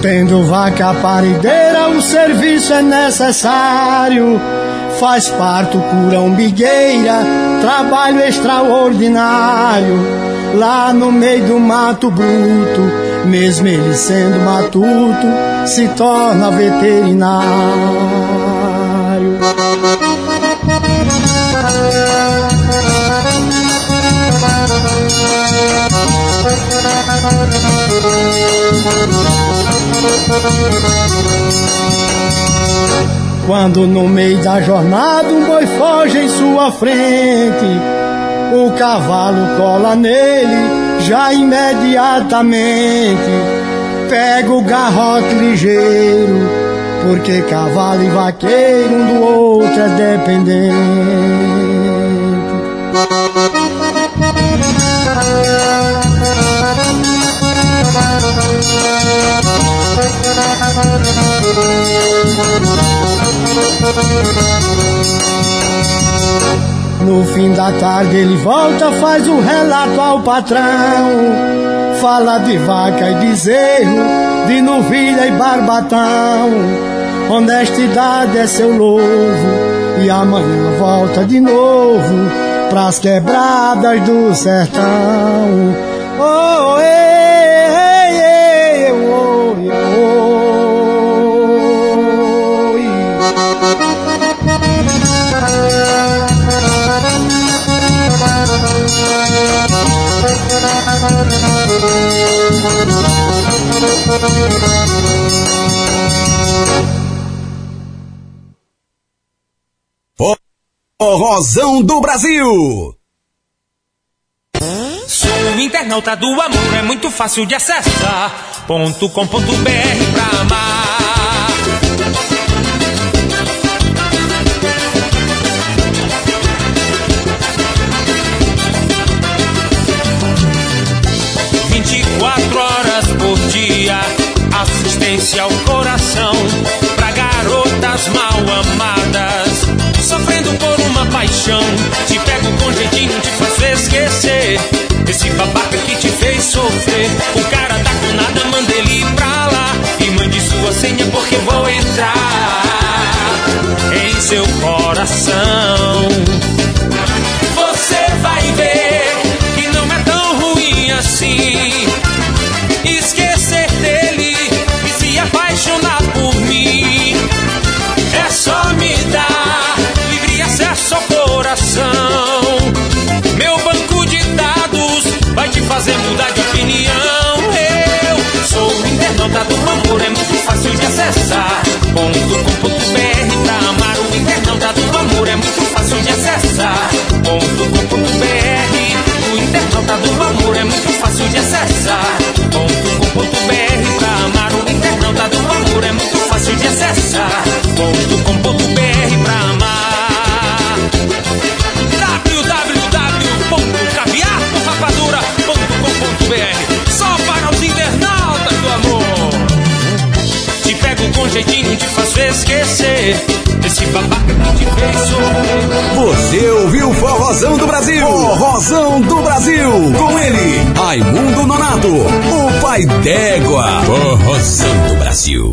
Tendo vaca parideira, o serviço é necessário, faz parto, cura umbigueira, trabalho extraordinário. Lá no meio do mato bruto, mesmo ele sendo matuto, se torna veterinário. Quando no meio da jornada um boi foge em sua frente, o cavalo cola nele já imediatamente, pega o garrote ligeiro, porque cavalo e vaqueiro um do outro é dependente. No fim da tarde ele volta, faz o relato ao patrão, fala de vaca e bezerro, de Novilha e Barbatão. Honestidade é seu louvo, e amanhã volta de novo pras quebradas do sertão. Oh, ei, ei, ei, oh, oh, oh. Forrozão do Brasil. Sou internauta do amor, é muito fácil de acessar. .com.br pra amar. Dia, assistência ao coração, pra garotas mal amadas, sofrendo por uma paixão. Te pego com jeitinho de fazer esquecer esse babaca que te fez sofrer. O cara tá com nada, manda ele pra lá e mande sua senha, porque vou entrar em seu coração. Você vai ver que não é tão ruim assim. Esquecer dele e se apaixonar por mim. É só me dar livre acesso ao coração. Meu banco de dados vai te fazer mudar de opinião. Eu sou o internauta do amor, é muito fácil de acessar. .com.br pra amar. O internauta do amor é muito fácil de acessar. .com.br. O internauta do amor é muito fácil de acessar. .com.br pra amar. O internauta do amor é muito fácil de acessar. .com.br pra amar. www.caviarcofrapadura.com.br. Só para os internautas do amor. Te pego com jeitinho de fazer esquecer esse babaca que te fez sofrer. Você ouviu o Forrozão do Brasil? Forrozão do Brasil. Com ele, Raimundo Nonato, o pai d'égua. Forrozão do Brasil.